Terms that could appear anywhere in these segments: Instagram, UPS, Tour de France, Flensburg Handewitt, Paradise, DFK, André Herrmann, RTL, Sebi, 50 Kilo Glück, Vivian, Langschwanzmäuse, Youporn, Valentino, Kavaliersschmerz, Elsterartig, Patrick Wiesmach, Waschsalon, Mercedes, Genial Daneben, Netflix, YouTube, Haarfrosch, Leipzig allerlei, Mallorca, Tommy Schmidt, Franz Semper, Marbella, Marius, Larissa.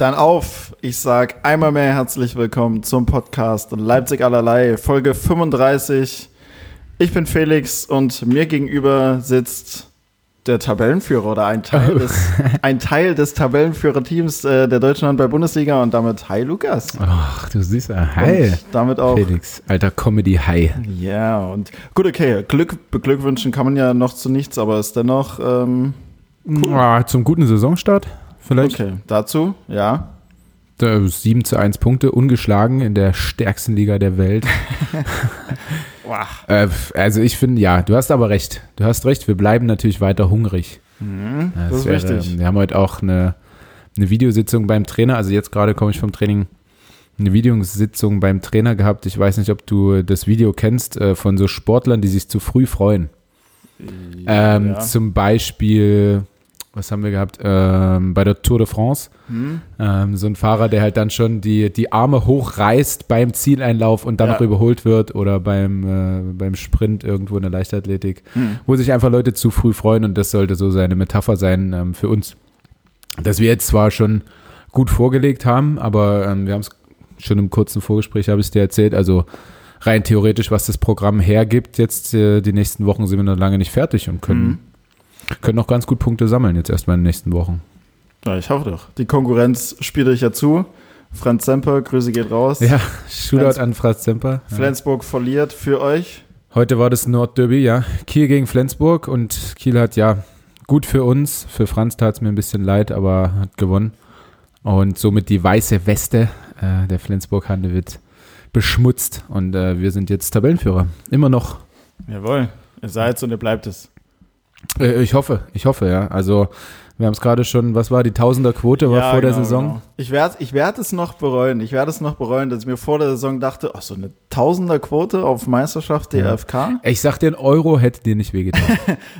Dann auf, ich sag einmal mehr herzlich willkommen zum Podcast Leipzig allerlei, Folge 35. Ich bin Felix und mir gegenüber sitzt der Tabellenführer oder ein Teil des Tabellenführerteams der Deutschen Handball-Bundesliga und damit hi Lukas. Ach, du siehst ja, hi. Und damit auch Felix, alter Comedy-Hi. Ja, und gut, okay, beglückwünschen kann man ja noch zu nichts, aber ist dennoch cool. Zum guten Saisonstart. Vielleicht. Okay, dazu, ja. 7:1 Punkte, ungeschlagen in der stärksten Liga der Welt. Also ich finde, ja, du hast aber recht. Du hast recht, wir bleiben natürlich weiter hungrig. Mhm, das ist richtig. Wir haben heute auch eine Videositzung beim Trainer, also jetzt gerade komme ich vom Training, eine Videositzung beim Trainer gehabt. Ich weiß nicht, ob du das Video kennst, von so Sportlern, die sich zu früh freuen. Ja, ja. Zum Beispiel... Was haben wir gehabt? Bei der Tour de France. So ein Fahrer, der halt dann schon die Arme hochreißt beim Zieleinlauf und dann noch überholt wird oder beim Sprint irgendwo in der Leichtathletik, wo sich einfach Leute zu früh freuen und das sollte so seine Metapher sein für uns. Dass wir jetzt zwar schon gut vorgelegt haben, aber wir haben es schon im kurzen Vorgespräch, habe ich es dir erzählt, also rein theoretisch, was das Programm hergibt, jetzt die nächsten Wochen sind wir noch lange nicht fertig und können noch ganz gut Punkte sammeln jetzt erstmal in den nächsten Wochen. Ja, ich hoffe doch. Die Konkurrenz spielt euch ja zu. Franz Semper, Grüße geht raus. Ja, Shootout an Franz Semper. Flensburg verliert für euch. Heute war das Nordderby, ja. Kiel gegen Flensburg und Kiel hat ja gut für uns. Für Franz tat es mir ein bisschen leid, aber hat gewonnen. Und somit die weiße Weste der Flensburg Handewitt beschmutzt. Und wir sind jetzt Tabellenführer. Immer noch. Jawohl, ihr seid und ihr bleibt es. Ich hoffe, ja. Also wir haben es gerade schon, was war die Tausender-Quote war vor der Saison? Genau. Ich werde es noch bereuen, dass ich mir vor der Saison dachte, ach, so eine Tausender-Quote auf Meisterschaft DFK? Ja. Ich sag dir, ein Euro hätte dir nicht wehgetan.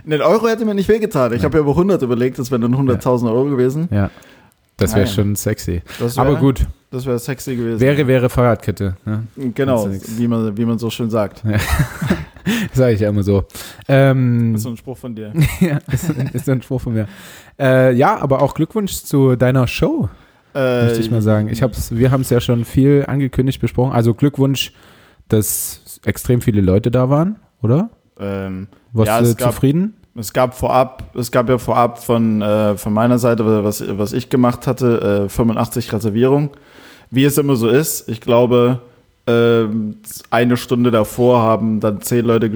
Ein Euro hätte mir nicht wehgetan. Ich habe ja über 100 überlegt, das wären dann 100.000 Euro gewesen. Ja, das wäre schon sexy. Aber gut. Das wäre sexy gewesen. Wäre Fahrradkette. Ne? Genau, wie man so schön sagt. Ja. Sage ich ja immer so. Ist so ein Spruch von dir. Ja, ist so ein Spruch von mir. Ja, aber auch Glückwunsch zu deiner Show, möchte ich mal sagen. Wir haben es ja schon viel angekündigt, besprochen. Also Glückwunsch, dass extrem viele Leute da waren, oder? Warst du zufrieden? Es gab ja vorab von meiner Seite, was ich gemacht hatte, 85 Reservierungen. Wie es immer so ist, ich glaube... eine Stunde davor haben dann 10 Leute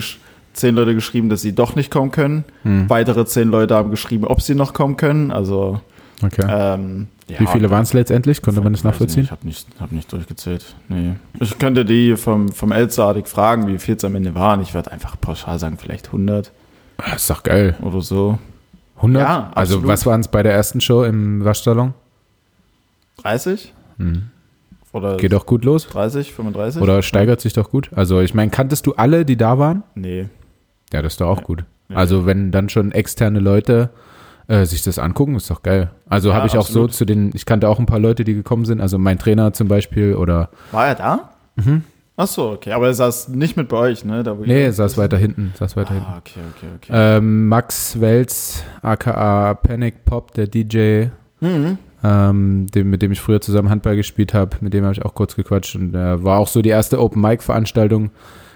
geschrieben, dass sie doch nicht kommen können. Weitere 10 Leute haben geschrieben, ob sie noch kommen können. Also okay. Wie viele waren es letztendlich? Konnte man das nachvollziehen? Nicht. Ich habe nicht durchgezählt. Nee. Ich könnte die vom Elsterartig fragen, wie viel es am Ende waren. Ich werde einfach pauschal sagen, vielleicht 100. Das ist doch geil. Oder so. 100? Ja, also absolut. Was waren es bei der ersten Show im Waschsalon? 30? Mhm. Oder geht doch gut los. 30, 35. Oder steigert sich doch gut. Also ich meine, kanntest du alle, die da waren? Nee. Ja, das ist doch auch gut. Nee. Also wenn dann schon externe Leute sich das angucken, ist doch geil. Also ja, habe ich absolut. Auch so ich kannte auch ein paar Leute, die gekommen sind. Also mein Trainer zum Beispiel oder. War er da? Mhm. Ach so, okay. Aber er saß nicht mit bei euch, ne? Er saß weiter hinten. Okay. Max Wels, aka Panic Pop, der DJ. Mhm. Mit dem ich früher zusammen Handball gespielt habe, mit dem habe ich auch kurz gequatscht und war auch so die erste Open-Mic-Veranstaltung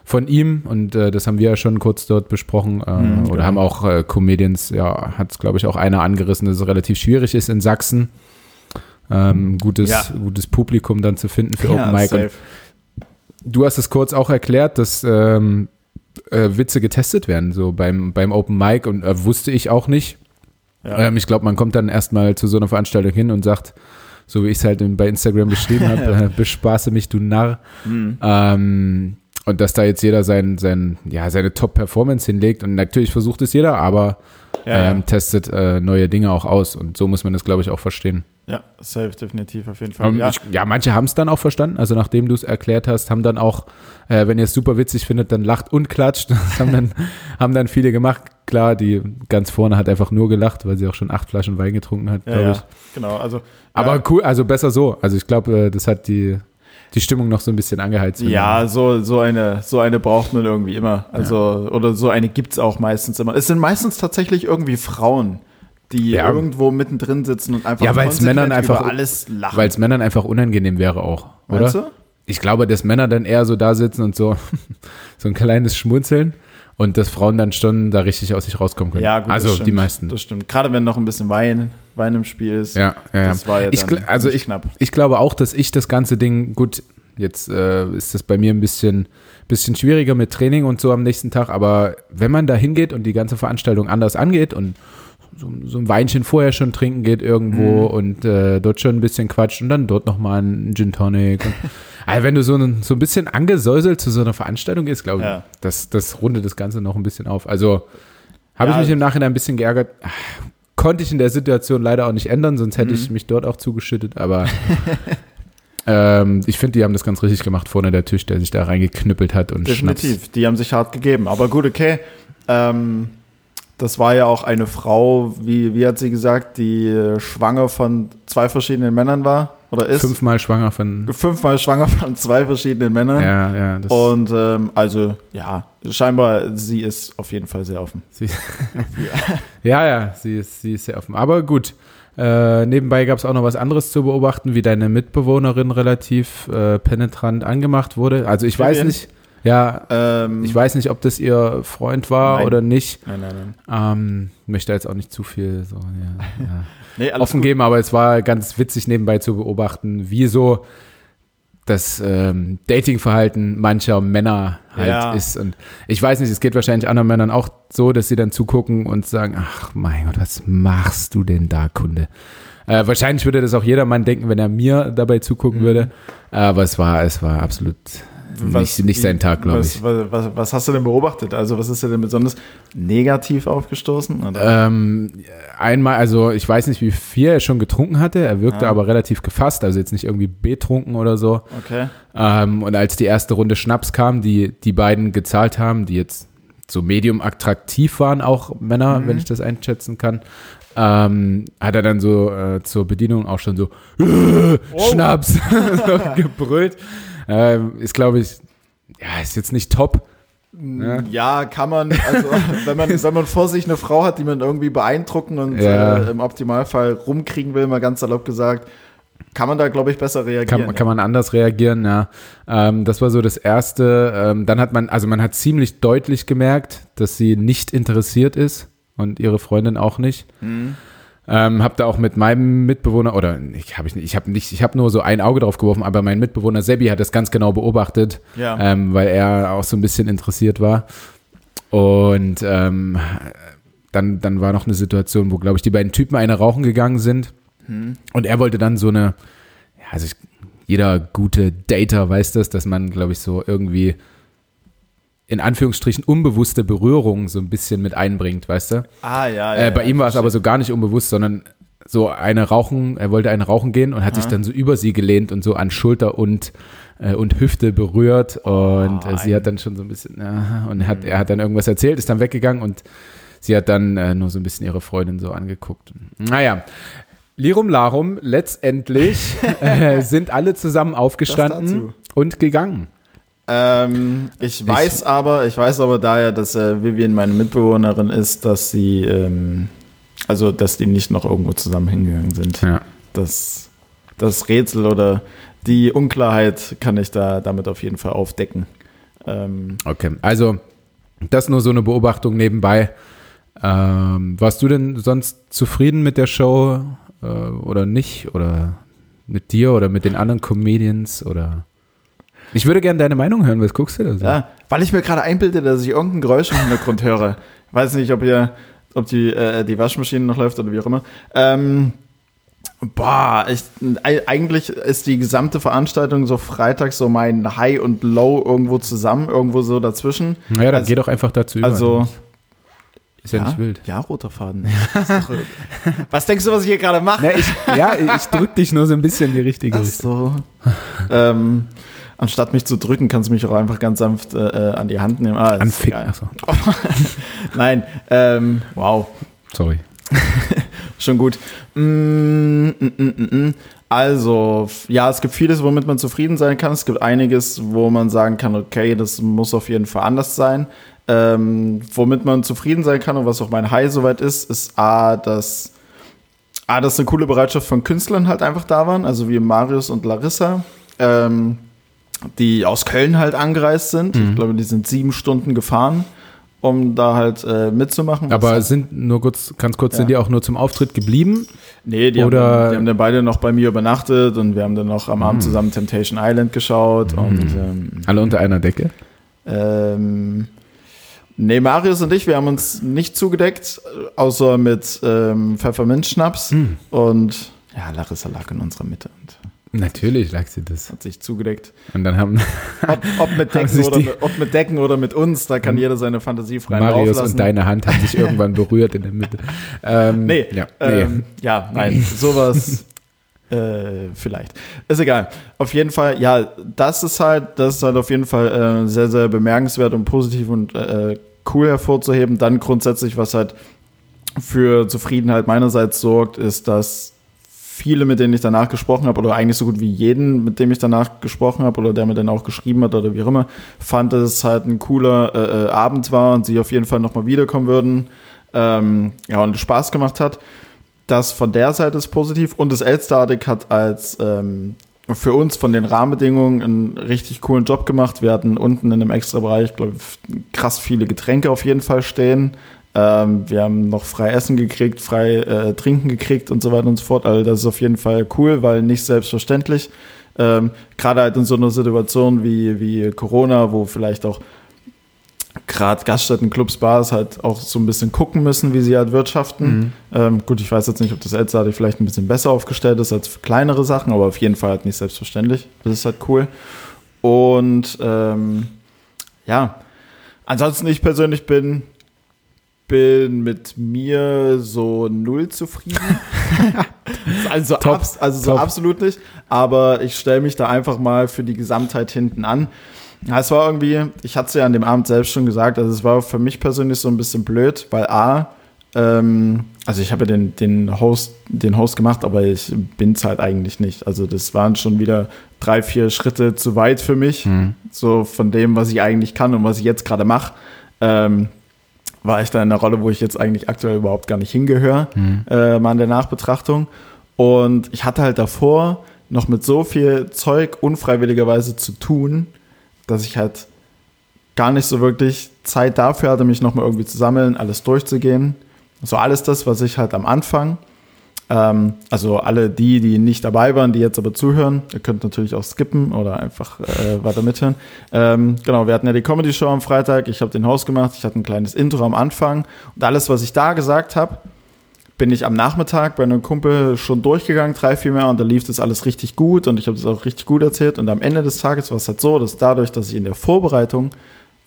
von ihm und das haben wir ja schon kurz dort besprochen oder genau. Haben auch Comedians, ja, hat es glaube ich auch einer angerissen, dass es relativ schwierig ist in Sachsen, gutes Publikum dann zu finden für Open-Mic. Du hast es kurz auch erklärt, dass Witze getestet werden, so beim Open-Mic und wusste ich auch nicht. Ja. Ich glaube, man kommt dann erstmal zu so einer Veranstaltung hin und sagt, so wie ich es halt bei Instagram beschrieben habe, bespaße mich, du Narr. Mhm. Und dass da jetzt jeder seine Top-Performance hinlegt und natürlich versucht es jeder, aber testet neue Dinge auch aus und so muss man das, glaube ich, auch verstehen. Ja, safe, definitiv, auf jeden Fall. Manche haben es dann auch verstanden, also nachdem du es erklärt hast, haben dann auch, wenn ihr es super witzig findet, dann lacht und klatscht, das haben dann viele gemacht. Klar, die ganz vorne hat einfach nur gelacht, weil sie auch schon 8 Flaschen Wein getrunken hat, glaube ich. Ja, genau. Also, aber cool, also besser so. Also ich glaube, das hat die Stimmung noch so ein bisschen angeheizt. Ja, so eine braucht man irgendwie immer. Also, oder so eine gibt es auch meistens immer. Es sind meistens tatsächlich irgendwie Frauen, die irgendwo mittendrin sitzen und einfach über alles lachen. Weil es Männern einfach unangenehm wäre auch, oder? Meinst du? Ich glaube, dass Männer dann eher so da sitzen und so, so ein kleines Schmunzeln. Und dass Frauen dann schon da richtig aus sich rauskommen können. Ja, gut, also die meisten. Das stimmt. Gerade wenn noch ein bisschen Wein im Spiel ist. Ja. Das war ja dann knapp. Ich glaube auch, dass ich das ganze Ding, gut, jetzt ist das bei mir ein bisschen schwieriger mit Training und so am nächsten Tag. Aber wenn man da hingeht und die ganze Veranstaltung anders angeht und so ein Weinchen vorher schon trinken geht irgendwo und dort schon ein bisschen quatscht und dann dort nochmal ein Gin Tonic und also wenn du so ein bisschen angesäuselt zu so einer Veranstaltung gehst, glaube ich, das rundet das Ganze noch ein bisschen auf. Also habe ich mich im Nachhinein ein bisschen geärgert. Konnte ich in der Situation leider auch nicht ändern, sonst hätte ich mich dort auch zugeschüttet. Aber ich finde, die haben das ganz richtig gemacht vorne der Tisch, der sich da reingeknüppelt hat. Und definitiv, Schnaps. Die haben sich hart gegeben. Aber gut, okay. Das war ja auch eine Frau, wie hat sie gesagt, die schwanger von 2 verschiedenen Männern war. Oder ist? Fünfmal schwanger von 2 verschiedenen Männern. Ja. Das und scheinbar, sie ist auf jeden Fall sehr offen. Sie ist sehr offen. Aber gut, nebenbei gab es auch noch was anderes zu beobachten, wie deine Mitbewohnerin relativ penetrant angemacht wurde. Also ich weiß nicht, ich weiß nicht, ob das ihr Freund war oder nicht. Nein. Möchte jetzt auch nicht zu viel so, offen geben, aber es war ganz witzig nebenbei zu beobachten, wie so das Datingverhalten mancher Männer halt ist. Und ich weiß nicht, es geht wahrscheinlich anderen Männern auch so, dass sie dann zugucken und sagen, ach mein Gott, was machst du denn da, Kunde? Wahrscheinlich würde das auch jeder Mann denken, wenn er mir dabei zugucken würde. Aber es war absolut nicht sein Tag, glaube ich. Was hast du denn beobachtet? Also was ist dir denn besonders negativ aufgestoßen? Oder? Einmal, also ich weiß nicht, wie viel er schon getrunken hatte. Er wirkte aber relativ gefasst, also jetzt nicht irgendwie betrunken oder so. Okay. Und als die erste Runde Schnaps kam, die beiden gezahlt haben, die jetzt so medium attraktiv waren, auch Männer, wenn ich das einschätzen kann, hat er dann so zur Bedienung auch schon so Schnaps gebrüllt. Ist, glaube ich, ist jetzt nicht top. Ja, kann man, also wenn man vor sich eine Frau hat, die man irgendwie beeindrucken und im Optimalfall rumkriegen will, mal ganz salopp gesagt, kann man da, glaube ich, besser reagieren. Kann man anders reagieren, das war so das Erste. Dann hat man hat ziemlich deutlich gemerkt, dass sie nicht interessiert ist und ihre Freundin auch nicht. Hab da auch mit meinem Mitbewohner, ich habe nur so ein Auge drauf geworfen, aber mein Mitbewohner Sebi hat das ganz genau beobachtet, weil er auch so ein bisschen interessiert war. Und dann war noch eine Situation, wo, glaube ich, die beiden Typen eine rauchen gegangen sind. Und er wollte dann so eine, jeder gute Dater weiß das, dass man, glaube ich, so irgendwie in Anführungsstrichen unbewusste Berührung so ein bisschen mit einbringt, weißt du? Bei ihm war es aber so gar nicht unbewusst, sondern so er wollte eine rauchen gehen und hat sich dann so über sie gelehnt und so an Schulter und Hüfte berührt und sie hat dann schon so ein bisschen, er hat dann irgendwas erzählt, ist dann weggegangen und sie hat dann nur so ein bisschen ihre Freundin so angeguckt. Naja. Lirum Larum, letztendlich sind alle zusammen aufgestanden und gegangen. Ich weiß aber daher, dass Vivian meine Mitbewohnerin ist, dass sie, dass die nicht noch irgendwo zusammen hingegangen sind. Ja. Das Rätsel oder die Unklarheit kann ich damit auf jeden Fall aufdecken. Okay, also das nur so eine Beobachtung nebenbei. Warst du denn sonst zufrieden mit der Show oder nicht? Oder mit dir oder mit den anderen Comedians oder... Ich würde gerne deine Meinung hören, was guckst du da so? Ja, weil ich mir gerade einbilde, dass ich irgendein Geräusch im Hintergrund höre. Ich weiß nicht, ob die Waschmaschine noch läuft oder wie auch immer. Eigentlich ist die gesamte Veranstaltung so freitags so mein High und Low irgendwo zusammen, irgendwo so dazwischen. Naja, dann geh doch einfach dazu über. Also, ist ja nicht wild. Ja, roter Faden. Was denkst du, was ich hier gerade mache? Ich drück dich nur so ein bisschen in die richtige Richtung. Ach so. Anstatt mich zu drücken, kannst du mich auch einfach ganz sanft an die Hand nehmen. Anficken, achso. Nein, wow. Sorry. Schon gut. Also, es gibt vieles, womit man zufrieden sein kann. Es gibt einiges, wo man sagen kann, okay, das muss auf jeden Fall anders sein. Womit man zufrieden sein kann und was auch mein High soweit ist, ist A, dass dass eine coole Bereitschaft von Künstlern halt einfach da waren, also wie Marius und Larissa, die aus Köln halt angereist sind. Mhm. Ich glaube, die sind 7 Stunden gefahren, um da halt mitzumachen. Aber sind nur kurz, ganz kurz, ja, sind die auch nur zum Auftritt geblieben? Nee, die haben dann beide noch bei mir übernachtet und wir haben dann noch am Abend zusammen Temptation Island geschaut. Und, alle unter einer Decke? Nee, Marius und ich, wir haben uns nicht zugedeckt, außer mit Pfefferminzschnaps. Und ja, Larissa lag in unserer Mitte. Und natürlich lag sie das. Hat sich zugedeckt. Und dann haben... Ob mit Decken oder mit uns, da kann jeder seine Fantasie frei Marius auflassen. Marius und deine Hand haben sich irgendwann berührt in der Mitte. Sowas... vielleicht. Ist egal. Auf jeden Fall, ja, das ist halt auf jeden Fall sehr, sehr bemerkenswert und positiv und cool hervorzuheben. Dann grundsätzlich, was halt für Zufriedenheit meinerseits sorgt, ist, dass viele, mit denen ich danach gesprochen habe, oder eigentlich so gut wie jeden, mit dem ich danach gesprochen habe oder der mir dann auch geschrieben hat oder wie auch immer, fand, dass es halt ein cooler Abend war und sie auf jeden Fall nochmal wiederkommen würden. Und Spaß gemacht hat. Das von der Seite ist positiv. Und das Elsterartig hat als für uns von den Rahmenbedingungen einen richtig coolen Job gemacht. Wir hatten unten in einem extra Bereich, glaube ich, krass viele Getränke auf jeden Fall stehen. Wir haben noch frei Essen gekriegt, frei Trinken gekriegt und so weiter und so fort. Also das ist auf jeden Fall cool, weil nicht selbstverständlich. Gerade halt in so einer Situation wie Corona, wo vielleicht auch gerade Gaststätten, Clubs, Bars halt auch so ein bisschen gucken müssen, wie sie halt wirtschaften. Gut, ich weiß jetzt nicht, ob das Elsterartig vielleicht ein bisschen besser aufgestellt ist als für kleinere Sachen, aber auf jeden Fall halt nicht selbstverständlich. Das ist halt cool. Und ansonsten ich persönlich bin mit mir so 0 zufrieden. Absolut nicht. Aber ich stelle mich da einfach mal für die Gesamtheit hinten an. Ja, es war irgendwie, ich hatte es ja an dem Abend selbst schon gesagt, also es war für mich persönlich so ein bisschen blöd, weil ich habe ja den Host gemacht, aber ich bin es halt eigentlich nicht. Also das waren schon wieder 3-4 Schritte zu weit für mich, so von dem, was ich eigentlich kann und was ich jetzt gerade mache. War ich da in einer Rolle, wo ich jetzt eigentlich aktuell überhaupt gar nicht hingehöre, mal in der Nachbetrachtung. Und ich hatte halt davor noch mit so viel Zeug unfreiwilligerweise zu tun, dass ich halt gar nicht so wirklich Zeit dafür hatte, mich nochmal irgendwie zu sammeln, alles durchzugehen. So alles das, was ich halt am Anfang, also alle die nicht dabei waren, die jetzt aber zuhören, ihr könnt natürlich auch skippen oder einfach weiter mithören. Wir hatten ja die Comedy-Show am Freitag, ich habe den Host gemacht, ich hatte ein kleines Intro am Anfang. Und alles, was ich da gesagt habe, bin ich am Nachmittag bei einem Kumpel schon durchgegangen, 3-4 Mal, und da lief das alles richtig gut und ich habe das auch richtig gut erzählt. Und am Ende des Tages war es halt so, dass dadurch, dass ich in der Vorbereitung,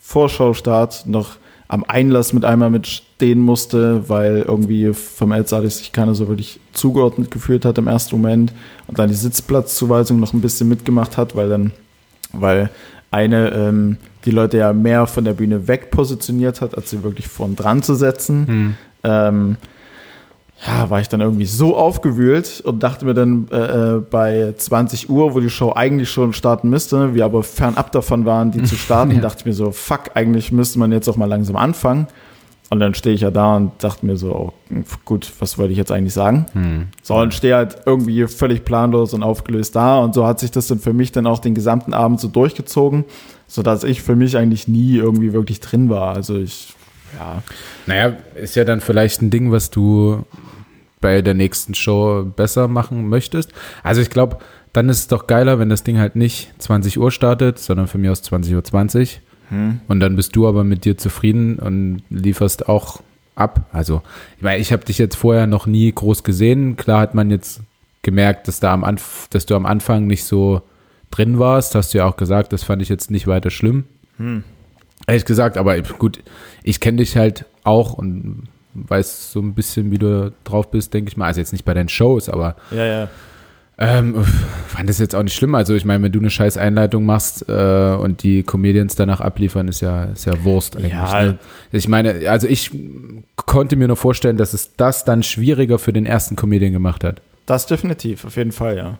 Vorschaustart, noch am Einlass mit einmal mitstehen musste, weil irgendwie vom Elsterartig sich keiner so wirklich zugeordnet gefühlt hat im ersten Moment und dann die Sitzplatzzuweisung noch ein bisschen mitgemacht hat, weil die Leute ja mehr von der Bühne weg positioniert hat, als sie wirklich vorn dran zu setzen. War ich dann irgendwie so aufgewühlt und dachte mir dann bei 20 Uhr, wo die Show eigentlich schon starten müsste, wir aber fernab davon waren, die zu starten, dachte ich mir so, fuck, eigentlich müsste man jetzt auch mal langsam anfangen. Und dann stehe ich ja da und dachte mir so, oh, gut, was wollte ich jetzt eigentlich sagen? So, und stehe halt irgendwie völlig planlos und aufgelöst da. Und so hat sich das dann für mich dann auch den gesamten Abend so durchgezogen, sodass ich für mich eigentlich nie irgendwie wirklich drin war. Also ist ja dann vielleicht ein Ding, was du bei der nächsten Show besser machen möchtest. Also ich glaube, dann ist es doch geiler, wenn das Ding halt nicht 20 Uhr startet, sondern von mir aus 20:20 Uhr. Und dann bist du aber mit dir zufrieden und lieferst auch ab. Also ich meine, ich habe dich jetzt vorher noch nie groß gesehen. Klar hat man jetzt gemerkt, dass du am Anfang nicht so drin warst. Hast du ja auch gesagt, das fand ich jetzt nicht weiter schlimm. Ehrlich gesagt, aber gut, ich kenne dich halt auch und weiß so ein bisschen, wie du drauf bist, denke ich mal. Also jetzt nicht bei deinen Shows, aber fand das jetzt auch nicht schlimm. Also ich meine, wenn du eine scheiß Einleitung machst und die Comedians danach abliefern, ist ja Wurst eigentlich. Ja. Ne? Ich meine, also ich konnte mir nur vorstellen, dass es das dann schwieriger für den ersten Comedian gemacht hat. Das definitiv, auf jeden Fall, ja.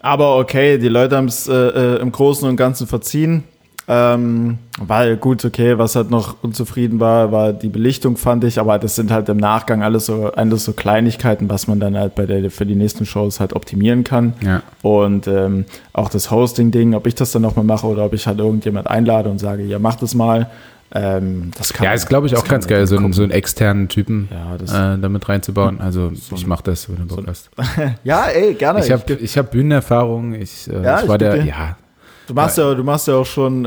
Aber okay, die Leute haben es im Großen und Ganzen verziehen. Weil gut, okay, was halt noch unzufrieden war, war die Belichtung, fand ich, aber das sind halt im Nachgang alles so Kleinigkeiten, was man dann halt für die nächsten Shows halt optimieren kann. Ja. Und auch das Hosting-Ding, ob ich das dann nochmal mache oder ob ich halt irgendjemand einlade und sage, ja, mach das mal. Das kann ja, ist glaube ich auch ganz geil, so einen externen Typen damit reinzubauen. Also ich mache das, wenn du Bock hast. Ja, ey, gerne. Ich hab Bühnenerfahrung. Ich war der. Du machst ja auch schon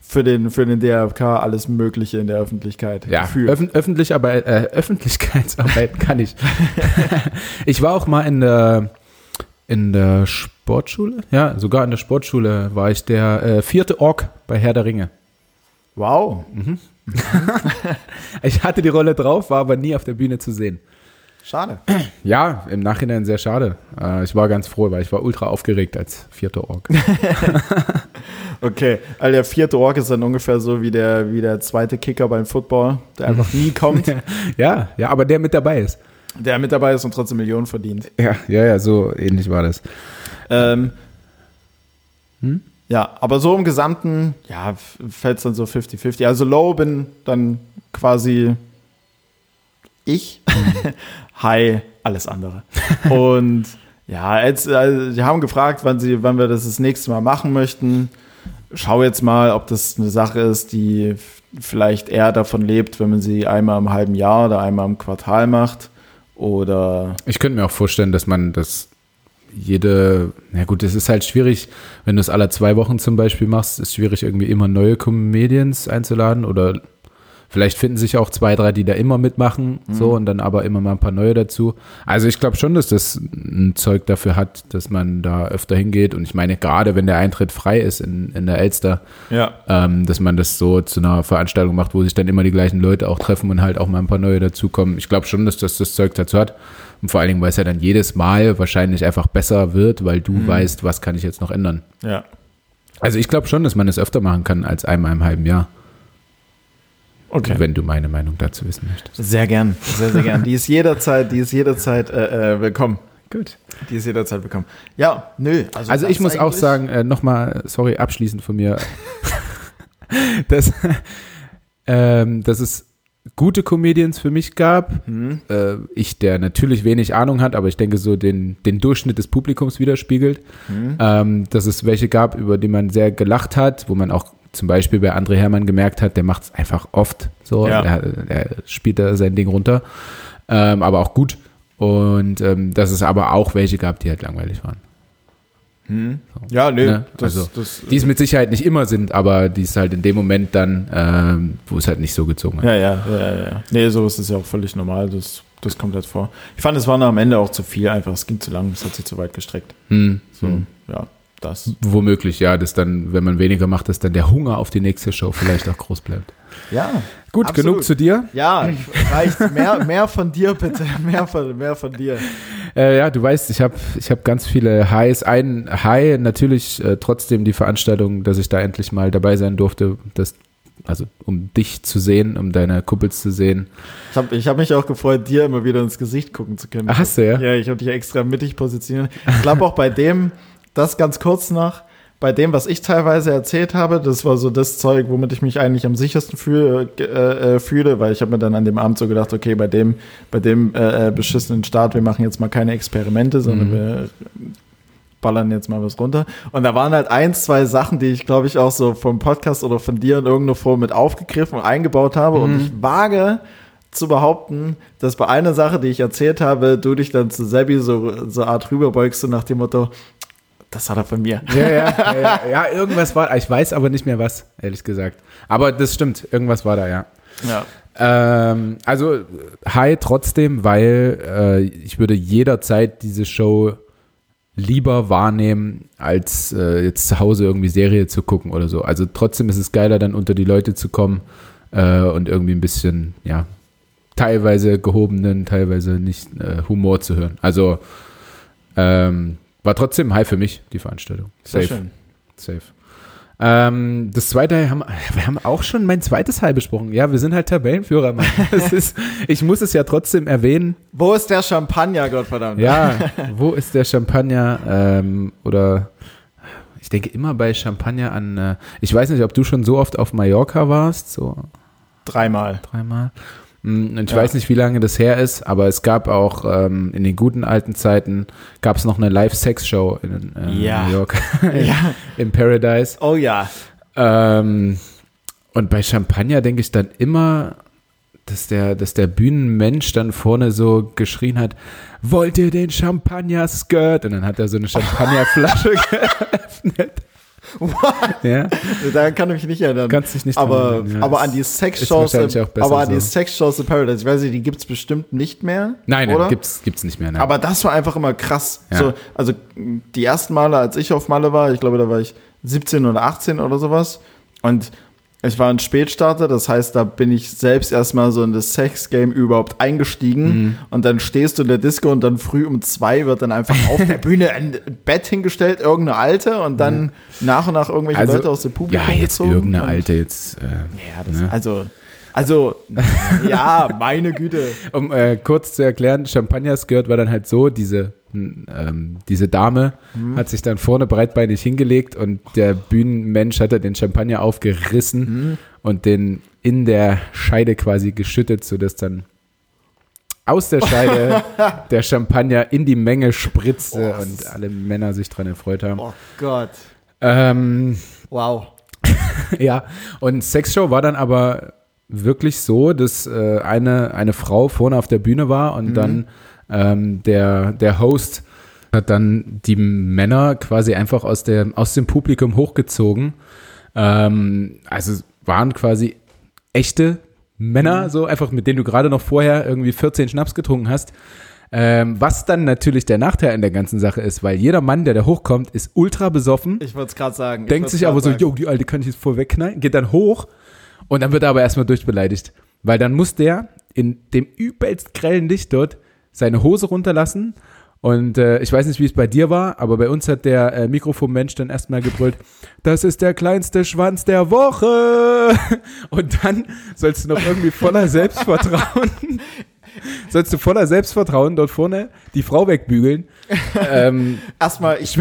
für den DFK alles Mögliche in der Öffentlichkeit. Ja, Öffentlichkeitsarbeit kann ich. Ich war auch mal in der Sportschule. Ja, sogar in der Sportschule war ich der vierte Ork bei Herr der Ringe. Wow. Mhm. Ich hatte die Rolle drauf, war aber nie auf der Bühne zu sehen. Schade. Ja, im Nachhinein sehr schade. Ich war ganz froh, weil ich war ultra aufgeregt als vierter Ork. Okay, also der vierte Ork ist dann ungefähr so wie der zweite Kicker beim Football, der einfach nie kommt. Ja, aber der mit dabei ist. Der mit dabei ist und trotzdem Millionen verdient. Ja, so ähnlich war das. Ja, aber so im Gesamten, ja, fällt es dann so 50-50. Also low bin dann quasi ich, high alles andere. Und ja, jetzt, also, die haben gefragt, wann wir das nächste Mal machen möchten. Schau jetzt mal, ob das eine Sache ist, die vielleicht eher davon lebt, wenn man sie einmal im halben Jahr oder einmal im Quartal macht. Oder ich könnte mir auch vorstellen, dass man das na gut, es ist halt schwierig, wenn du es alle 2 Wochen zum Beispiel machst, ist schwierig irgendwie immer neue Comedians einzuladen oder vielleicht finden sich auch 2, 3, die da immer mitmachen, so und dann aber immer mal ein paar neue dazu. Also ich glaube schon, dass das ein Zeug dafür hat, dass man da öfter hingeht und ich meine, gerade wenn der Eintritt frei ist in der Elster, ja. Dass man das so zu einer Veranstaltung macht, wo sich dann immer die gleichen Leute auch treffen und halt auch mal ein paar neue dazukommen. Ich glaube schon, dass das das Zeug dazu hat. Und vor allen Dingen, weil es ja dann jedes Mal wahrscheinlich einfach besser wird, weil du weißt, was kann ich jetzt noch ändern. Ja. Also ich glaube schon, dass man es das öfter machen kann als einmal im halben Jahr. Okay. Wenn du meine Meinung dazu wissen möchtest. Sehr gern, sehr, sehr gern. Die ist jederzeit willkommen. Gut. Die ist jederzeit willkommen. Ja, nö. Also ich muss auch sagen, nochmal, sorry, abschließend von mir, dass es gute Comedians für mich gab. Ich, der natürlich wenig Ahnung hat, aber ich denke so den Durchschnitt des Publikums widerspiegelt. Dass es welche gab, über die man sehr gelacht hat, wo man auch zum Beispiel bei André Herrmann gemerkt hat, der macht es einfach oft so. Ja. Er spielt da sein Ding runter. Aber auch gut. Und dass es aber auch welche gab, die halt langweilig waren. Ja, nee. Ne? Das, die es mit Sicherheit nicht immer sind, aber die es halt in dem Moment dann, wo es halt nicht so gezogen hat. Ja. Nee, sowas ist ja auch völlig normal, das kommt halt vor. Ich fand, es war am Ende auch zu viel einfach, es ging zu lang, es hat sich zu weit gestreckt. Ja, das. Womöglich, ja, dass dann, wenn man weniger macht, dass dann der Hunger auf die nächste Show vielleicht auch groß bleibt. Ja, gut, absolut. Genug zu dir. Ja, reicht. Mehr von dir bitte, mehr von dir. Ja, du weißt, ich hab ganz viele Highs. Ein High natürlich trotzdem die Veranstaltung, dass ich da endlich mal dabei sein durfte, also um dich zu sehen, um deine Kumpels zu sehen. Ich hab mich auch gefreut, dir immer wieder ins Gesicht gucken zu können. Ach, hast du, ja? Ja, ich habe dich extra mittig positioniert. Ich glaube auch bei dem, das ganz kurz noch, bei dem, was ich teilweise erzählt habe, das war so das Zeug, womit ich mich eigentlich am sichersten fühle, weil ich habe mir dann an dem Abend so gedacht, okay, bei dem beschissenen Start, wir machen jetzt mal keine Experimente, sondern wir ballern jetzt mal was runter. Und da waren halt 1, 2 Sachen, die ich, glaube ich, auch so vom Podcast oder von dir in irgendeiner Form mit aufgegriffen und eingebaut habe. Und ich wage zu behaupten, dass bei einer Sache, die ich erzählt habe, du dich dann zu Sebi so Art rüberbeugst und nach dem Motto, das hat er von mir. Ja, irgendwas war, ich weiß aber nicht mehr was, ehrlich gesagt. Aber das stimmt, irgendwas war da, ja. Also hi trotzdem, weil ich würde jederzeit diese Show lieber wahrnehmen, als jetzt zu Hause irgendwie Serie zu gucken oder so. Also trotzdem ist es geiler, dann unter die Leute zu kommen und irgendwie ein bisschen, ja, teilweise gehobenen, teilweise nicht Humor zu hören. Also, war trotzdem high für mich, die Veranstaltung. Safe. Sehr schön. Safe. Das zweite, wir haben auch schon mein zweites High besprochen. Ja, wir sind halt Tabellenführer, Mann. Ich muss es ja trotzdem erwähnen. Wo ist der Champagner, Gottverdammt? Ja, wo ist der Champagner? Oder Ich denke immer bei Champagner an, ich weiß nicht, ob du schon so oft auf Mallorca warst. So. Dreimal. Und ich weiß nicht, wie lange das her ist, aber es gab auch in den guten alten Zeiten, gab es noch eine Live-Sex-Show in Mallorca, in Paradise. Oh ja. Und bei Champagner denke ich dann immer, dass der Bühnenmensch dann vorne so geschrien hat, wollt ihr den Champagner-Skirt? Und dann hat er so eine Champagnerflasche geöffnet. What? Ja. Daran kann ich mich nicht erinnern. Kannst dich nicht erinnern. Ja, aber an die Sexshows in Paradise, ich weiß nicht, die gibt's bestimmt nicht mehr. Nein, gibt's nicht mehr. Nein. Aber das war einfach immer krass. Ja. So, also die ersten Male, als ich auf Malle war, ich glaube, da war ich 17 oder 18 oder sowas. Und ich war ein Spätstarter, das heißt, da bin ich selbst erstmal so in das Sex-Game überhaupt eingestiegen. Mhm. Und dann stehst du in der Disco und dann früh um 2 wird dann einfach auf der Bühne ein Bett hingestellt, irgendeine Alte, und dann nach und nach irgendwelche Leute aus dem Publikum gezogen. Ja, jetzt irgendeine Alte jetzt. Ja, meine Güte. Um kurz zu erklären, Champagner-Skirt war dann halt so, diese Dame hat sich dann vorne breitbeinig hingelegt und der Bühnenmensch hatte den Champagner aufgerissen und den in der Scheide quasi geschüttet, sodass dann aus der Scheide der Champagner in die Menge spritzte und alle Männer sich dran erfreut haben. Oh Gott. Wow. Ja, und Sexshow war dann aber wirklich so, dass eine Frau vorne auf der Bühne war und dann der Host hat dann die Männer quasi einfach aus dem Publikum hochgezogen. Also waren quasi echte Männer, so einfach, mit denen du gerade noch vorher irgendwie 14 Schnaps getrunken hast. Was dann natürlich der Nachteil in der ganzen Sache ist, weil jeder Mann, der da hochkommt, ist ultra besoffen. Ich wollte es gerade sagen. Denkt sich aber so, jo, die Alte kann ich jetzt voll wegknallen. Geht dann hoch und dann wird er aber erstmal durchbeleidigt. Weil dann muss der in dem übelst grellen Licht dort seine Hose runterlassen und ich weiß nicht, wie es bei dir war, aber bei uns hat der Mikrofonmensch dann erstmal gebrüllt, das ist der kleinste Schwanz der Woche, und dann sollst du noch irgendwie voller Selbstvertrauen dort vorne die Frau wegbügeln. Ich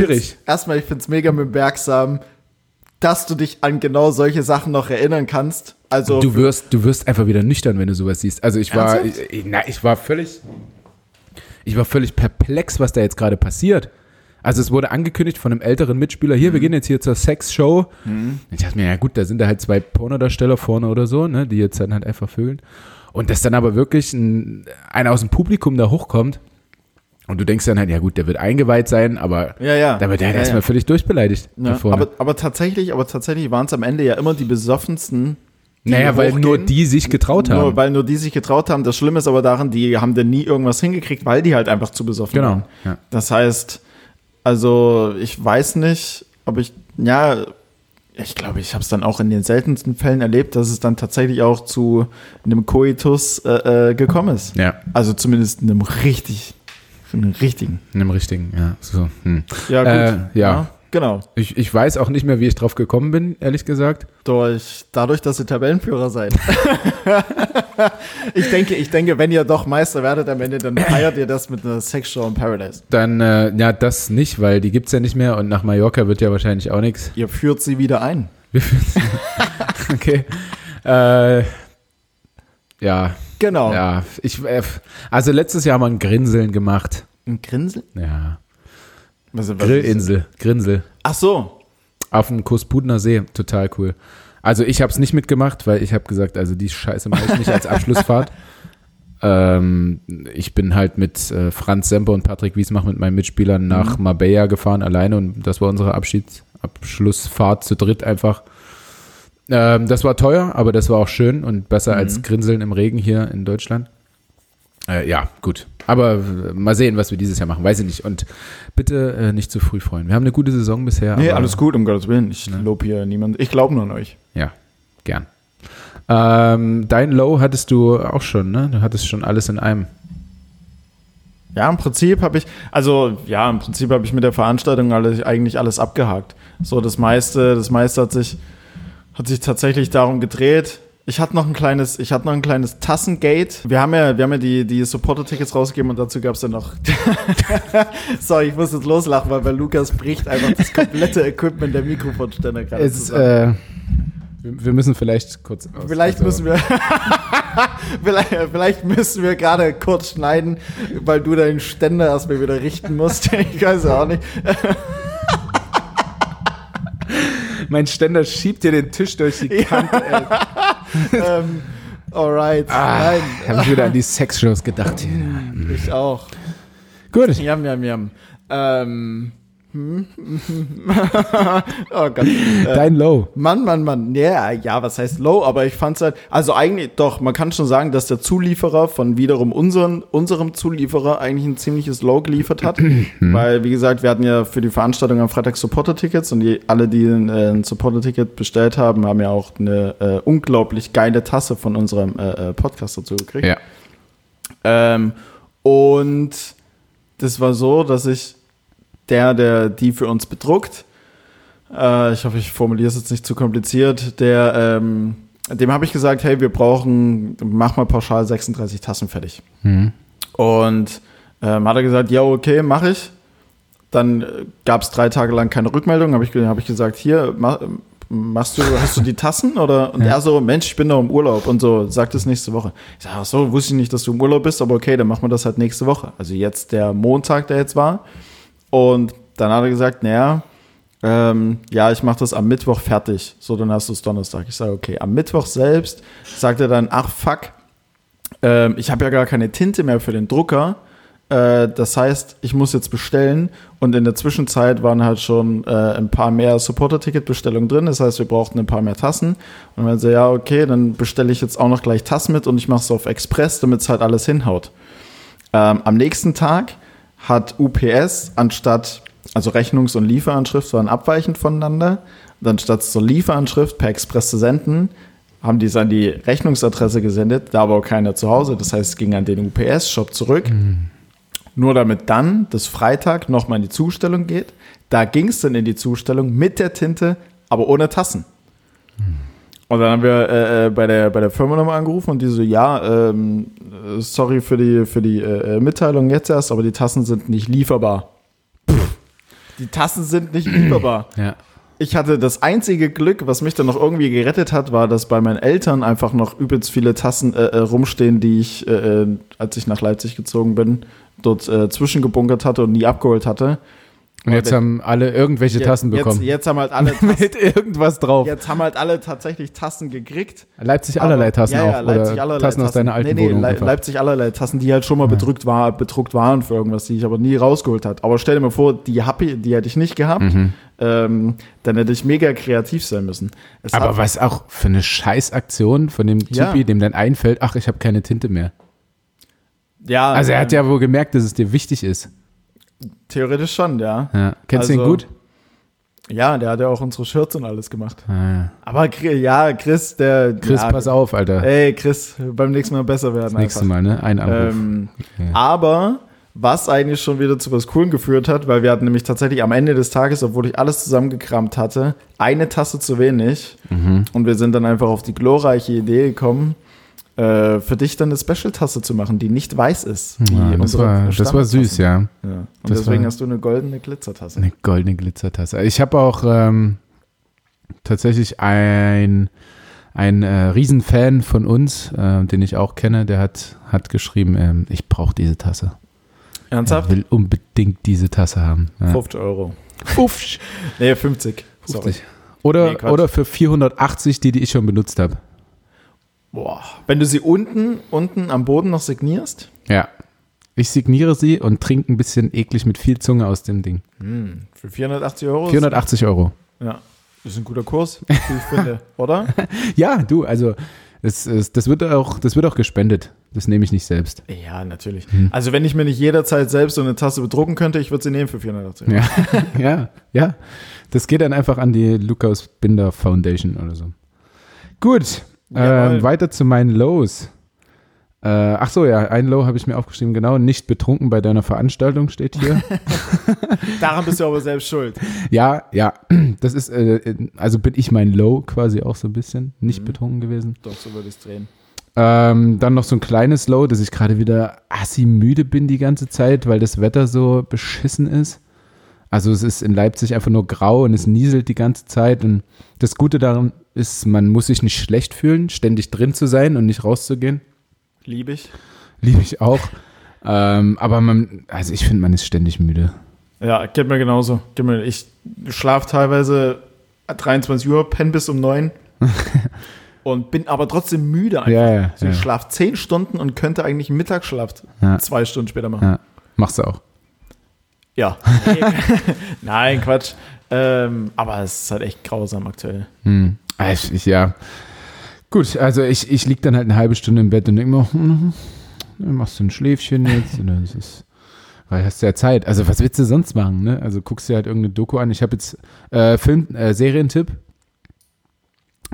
find's mega bemerksam, dass du dich an genau solche Sachen noch erinnern kannst. Also du wirst einfach wieder nüchtern, wenn du sowas siehst. Also ich war völlig perplex, was da jetzt gerade passiert. Also es wurde angekündigt von einem älteren Mitspieler, wir gehen jetzt hier zur Sexshow. Ich dachte mir, ja gut, da sind da halt zwei Pornodarsteller vorne oder so, ne, die jetzt dann halt einfach vögeln. Und dass dann aber wirklich einer aus dem Publikum da hochkommt und du denkst dann halt, ja gut, der wird eingeweiht sein, aber da wird der erstmal völlig durchbeleidigt. Ja, aber tatsächlich waren es am Ende ja immer die besoffensten. Weil nur die sich getraut haben. Das Schlimme ist aber daran, die haben dann nie irgendwas hingekriegt, weil die halt einfach zu besoffen waren. Ja. Das heißt, also ich weiß nicht, ob ich glaube, ich habe es dann auch in den seltensten Fällen erlebt, dass es dann tatsächlich auch zu einem Koitus gekommen ist. Ja. Also zumindest einem richtigen. Einem richtigen, ja. So. Ja, gut. Ja. Genau. Ich weiß auch nicht mehr, wie ich drauf gekommen bin, ehrlich gesagt. Dadurch, dass ihr Tabellenführer seid. Ich denke, wenn ihr doch Meister werdet am Ende, dann feiert ihr das mit einer Sexshow in Paradise. Dann, das nicht, weil die gibt's ja nicht mehr und nach Mallorca wird ja wahrscheinlich auch nichts. Ihr führt sie wieder ein. Wir führen sie. Okay. Ja. Genau. Ja, also letztes Jahr haben wir ein Grinseln gemacht. Ein Grinseln? Ja. Grinsel. Ach so. Auf dem Kuspudner See, total cool. Also ich habe es nicht mitgemacht, weil ich habe gesagt, also die Scheiße mache ich nicht als Abschlussfahrt. Ich bin halt mit Franz Semper und Patrick Wiesmach, mit meinen Mitspielern, nach Marbella gefahren, alleine. Und das war unsere Abschlussfahrt zu dritt einfach. Das war teuer, aber das war auch schön und besser als Grinseln im Regen hier in Deutschland. Ja, gut. Aber mal sehen, was wir dieses Jahr machen. Weiß ich nicht. Und bitte nicht zu früh freuen. Wir haben eine gute Saison bisher. Nee, alles gut, um Gottes Willen. Ich lobe hier niemanden. Ich glaube nur an euch. Ja, gern. Dein Low hattest du auch schon, ne? Du hattest schon alles in einem. Ja, im Prinzip habe ich mit der Veranstaltung eigentlich alles abgehakt. So, das meiste hat sich tatsächlich darum gedreht. Ich hatte noch ein kleines Tassengate. Wir haben ja die Supporter-Tickets rausgegeben und dazu gab es dann noch. Sorry, ich muss jetzt loslachen, weil bei Lukas bricht einfach das komplette Equipment der Mikrofonständer gerade zusammen. Wir müssen vielleicht kurz aus. Vielleicht müssen wir gerade kurz schneiden, weil du deinen Ständer erstmal wieder richten musst. Ich weiß auch nicht. Mein Ständer schiebt dir den Tisch durch die Kante. Alright. Nein. Hab ich wieder an die Sexshows gedacht. Ich auch. Gut. Jam, jam, jam. Oh Gott. Dein Low. Mann. Ja, was heißt Low? Aber ich fand's halt, also eigentlich doch, man kann schon sagen, dass der Zulieferer von wiederum unserem Zulieferer eigentlich ein ziemliches Low geliefert hat. Weil, wie gesagt, wir hatten ja für die Veranstaltung am Freitag Supporter-Tickets und alle, die ein Supporter-Ticket bestellt haben, haben ja auch eine unglaublich geile Tasse von unserem Podcast dazu gekriegt. Ja. Und das war so, dass ich der die für uns bedruckt, ich hoffe, ich formuliere es jetzt nicht zu kompliziert, dem habe ich gesagt, hey, wir mach mal pauschal 36 Tassen fertig. Und hat er gesagt, ja, okay, mache ich. Dann gab es 3 Tage lang keine Rückmeldung, habe ich gesagt, hier, hast du die Tassen? Oder? Und er so, Mensch, ich bin doch im Urlaub und so, sagt es nächste Woche. Ich sage, ach so, wusste ich nicht, dass du im Urlaub bist, aber okay, dann machen wir das halt nächste Woche. Also jetzt der Montag, der jetzt war. Und dann hat er gesagt, ich mache das am Mittwoch fertig. So, dann hast du es Donnerstag. Ich sage, okay, am Mittwoch selbst sagt er dann, ach, fuck, ich habe ja gar keine Tinte mehr für den Drucker. Das heißt, ich muss jetzt bestellen. Und in der Zwischenzeit waren halt schon ein paar mehr Supporter-Ticket-Bestellungen drin. Das heißt, wir brauchten ein paar mehr Tassen. Und dann so, ja, okay, dann bestelle ich jetzt auch noch gleich Tassen mit und ich mache es auf Express, damit es halt alles hinhaut. Am nächsten Tag hat UPS also Rechnungs- und Lieferanschrift waren abweichend voneinander. Und dann statt zur Lieferanschrift per Express zu senden, haben die es an die Rechnungsadresse gesendet. Da war auch keiner zu Hause. Das heißt, es ging an den UPS-Shop zurück. Nur damit dann das Freitag nochmal in die Zustellung geht. Da ging es dann in die Zustellung mit der Tinte, aber ohne Tassen. Und dann haben wir bei der Firma nochmal angerufen und die so, ja, sorry für die Mitteilung jetzt erst, aber die Tassen sind nicht lieferbar. Die Tassen sind nicht lieferbar. Ja. Ich hatte das einzige Glück, was mich dann noch irgendwie gerettet hat, war, dass bei meinen Eltern einfach noch übelst viele Tassen rumstehen, die ich, als ich nach Leipzig gezogen bin, dort zwischengebunkert hatte und nie abgeholt hatte. Und jetzt haben alle irgendwelche Tassen bekommen. Jetzt haben halt alle Tassen. Mit irgendwas drauf. Jetzt haben halt alle tatsächlich Tassen gekriegt. Leipzig allerlei Tassen auch. Ja, Leipzig allerlei Tassen aus deiner alten Wohnung. Leipzig allerlei Tassen, die halt schon mal bedruckt waren für irgendwas, die ich aber nie rausgeholt hat. Aber stell dir mal vor, die hätte ich nicht gehabt. Dann hätte ich mega kreativ sein müssen. Aber was auch für eine Scheißaktion von dem Typi, dem dann einfällt, ach, ich habe keine Tinte mehr. Ja. Also er hat ja wohl gemerkt, dass es dir wichtig ist. Theoretisch schon, ja. Kennst du ihn gut? Ja, der hat ja auch unsere Shirts und alles gemacht. Ja. Aber Chris, pass auf, Alter. Ey, Chris, beim nächsten Mal besser werden. Das nächste Mal, ne? Ein Anruf. Okay. Aber was eigentlich schon wieder zu was Coolen geführt hat, weil wir hatten nämlich tatsächlich am Ende des Tages, obwohl ich alles zusammengekramt hatte, eine Tasse zu wenig. Und wir sind dann einfach auf die glorreiche Idee gekommen, für dich dann eine Special-Tasse zu machen, die nicht weiß ist. Ja, das war süß, ja. Und deswegen hast du eine goldene Glitzertasse. Eine goldene Glitzertasse. Ich habe auch tatsächlich ein Riesenfan von uns, den ich auch kenne, der hat geschrieben, ich brauche diese Tasse. Ernsthaft? Ich will unbedingt diese Tasse haben. Ja. 50 Euro. 50? Nee, 50. 50. Oder für 480, die ich schon benutzt habe. Boah, wenn du sie unten am Boden noch signierst? Ja, ich signiere sie und trinke ein bisschen eklig mit viel Zunge aus dem Ding. Für 480 Euro? 480 Euro. Ja, das ist ein guter Kurs, wie ich finde, oder? Ja, du, also das wird auch gespendet. Das nehme ich nicht selbst. Ja, natürlich. Also wenn ich mir nicht jederzeit selbst so eine Tasse bedrucken könnte, ich würde sie nehmen für 480 Euro. Ja. Das geht dann einfach an die Lukas Binder Foundation oder so. Gut. Weiter zu meinen Lows. Ach so, ja, ein Low habe ich mir aufgeschrieben, genau, nicht betrunken bei deiner Veranstaltung steht hier. Daran bist du aber selbst schuld. Ja, ja, das ist, also bin ich mein Low quasi auch so ein bisschen, nicht betrunken gewesen. Doch, so würde ich es drehen. Dann noch so ein kleines Low, dass ich gerade wieder assi müde bin die ganze Zeit, weil das Wetter so beschissen ist. Also es ist in Leipzig einfach nur grau und es nieselt die ganze Zeit und das Gute daran ist, man muss sich nicht schlecht fühlen, ständig drin zu sein und nicht rauszugehen. Liebe ich. Liebe ich auch. Aber man, also ich finde, man ist ständig müde. Ja, geht mir genauso. Ich schlafe teilweise 23 Uhr, penne bis um 9 und bin aber trotzdem müde einfach. Ja, ja, so, ich schlafe 10 Stunden und könnte eigentlich einen Mittagsschlaf 2 Stunden später machen. Ja. Machst du auch? Ja. Nein, Quatsch. Aber es ist halt echt grausam aktuell. Hm. Ja. Gut, also ich liege dann halt eine halbe Stunde im Bett und denke mir, machst du ein Schläfchen jetzt? Oder das ist, weil hast du ja Zeit. Also was willst du sonst machen? Ne? Also guckst dir halt irgendeine Doku an. Ich habe jetzt Serientipp.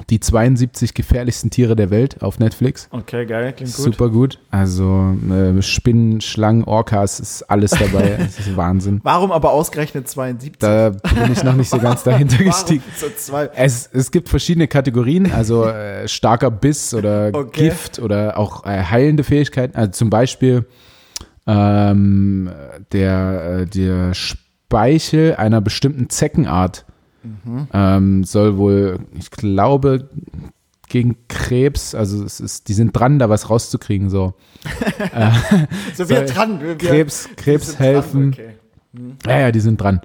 Die 72 gefährlichsten Tiere der Welt auf Netflix. Okay, geil, klingt gut. Super gut. Also Spinnen, Schlangen, Orcas, ist alles dabei. Das ist Wahnsinn. Warum aber ausgerechnet 72? Da bin ich noch nicht so ganz dahinter gestiegen. Es gibt verschiedene Kategorien, also starker Biss oder Gift oder auch heilende Fähigkeiten. Also zum Beispiel der Speichel einer bestimmten Zeckenart. Soll wohl, ich glaube, gegen Krebs, also es ist, die sind dran, da was rauszukriegen, so. So wir dran. Krebs helfen. Dran, okay. Ja, die sind dran.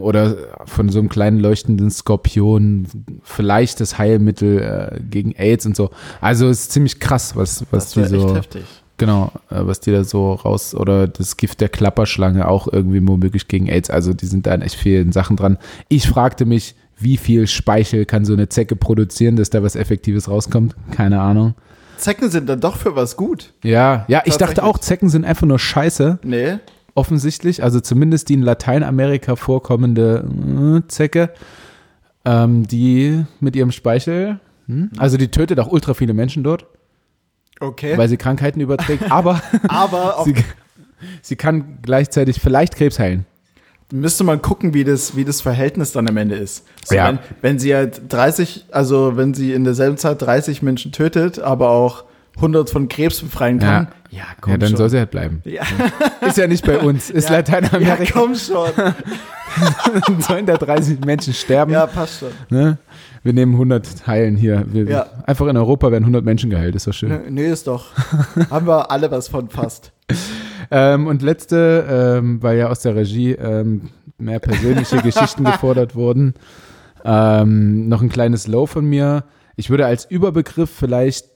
Oder von so einem kleinen leuchtenden Skorpion, vielleicht das Heilmittel gegen AIDS und so. Also es ist ziemlich krass, was die so. Das ist echt heftig. Genau, was die da so raus, oder das Gift der Klapperschlange auch irgendwie womöglich gegen AIDS, also die sind da in echt vielen Sachen dran. Ich fragte mich, wie viel Speichel kann so eine Zecke produzieren, dass da was Effektives rauskommt? Keine Ahnung. Zecken sind dann doch für was gut. Ja, ich dachte auch, Zecken sind einfach nur scheiße. Nee. Offensichtlich, also zumindest die in Lateinamerika vorkommende Zecke, die mit ihrem Speichel, also die tötet auch ultra viele Menschen dort. Okay. Weil sie Krankheiten überträgt, aber sie kann gleichzeitig vielleicht Krebs heilen. Müsste man gucken, wie das Verhältnis dann am Ende ist. So, ja. Wenn sie halt 30, also wenn sie in derselben Zeit 30 Menschen tötet, aber auch 100 von Krebs befreien kann. Ja, komm schon. Ja, dann soll sie halt bleiben. Ja. Ist ja nicht bei uns, ist Lateinamerika. Ja, komm schon. Dann sollen da 30 Menschen sterben. Ja, passt schon. Ne? Wir nehmen 100 Heilen hier. Einfach in Europa werden 100 Menschen geheilt, ist doch schön. Nee, ist doch. Haben wir alle was von fast. Und letzte, weil ja aus der Regie mehr persönliche Geschichten gefordert wurden, noch ein kleines Low von mir. Ich würde als Überbegriff vielleicht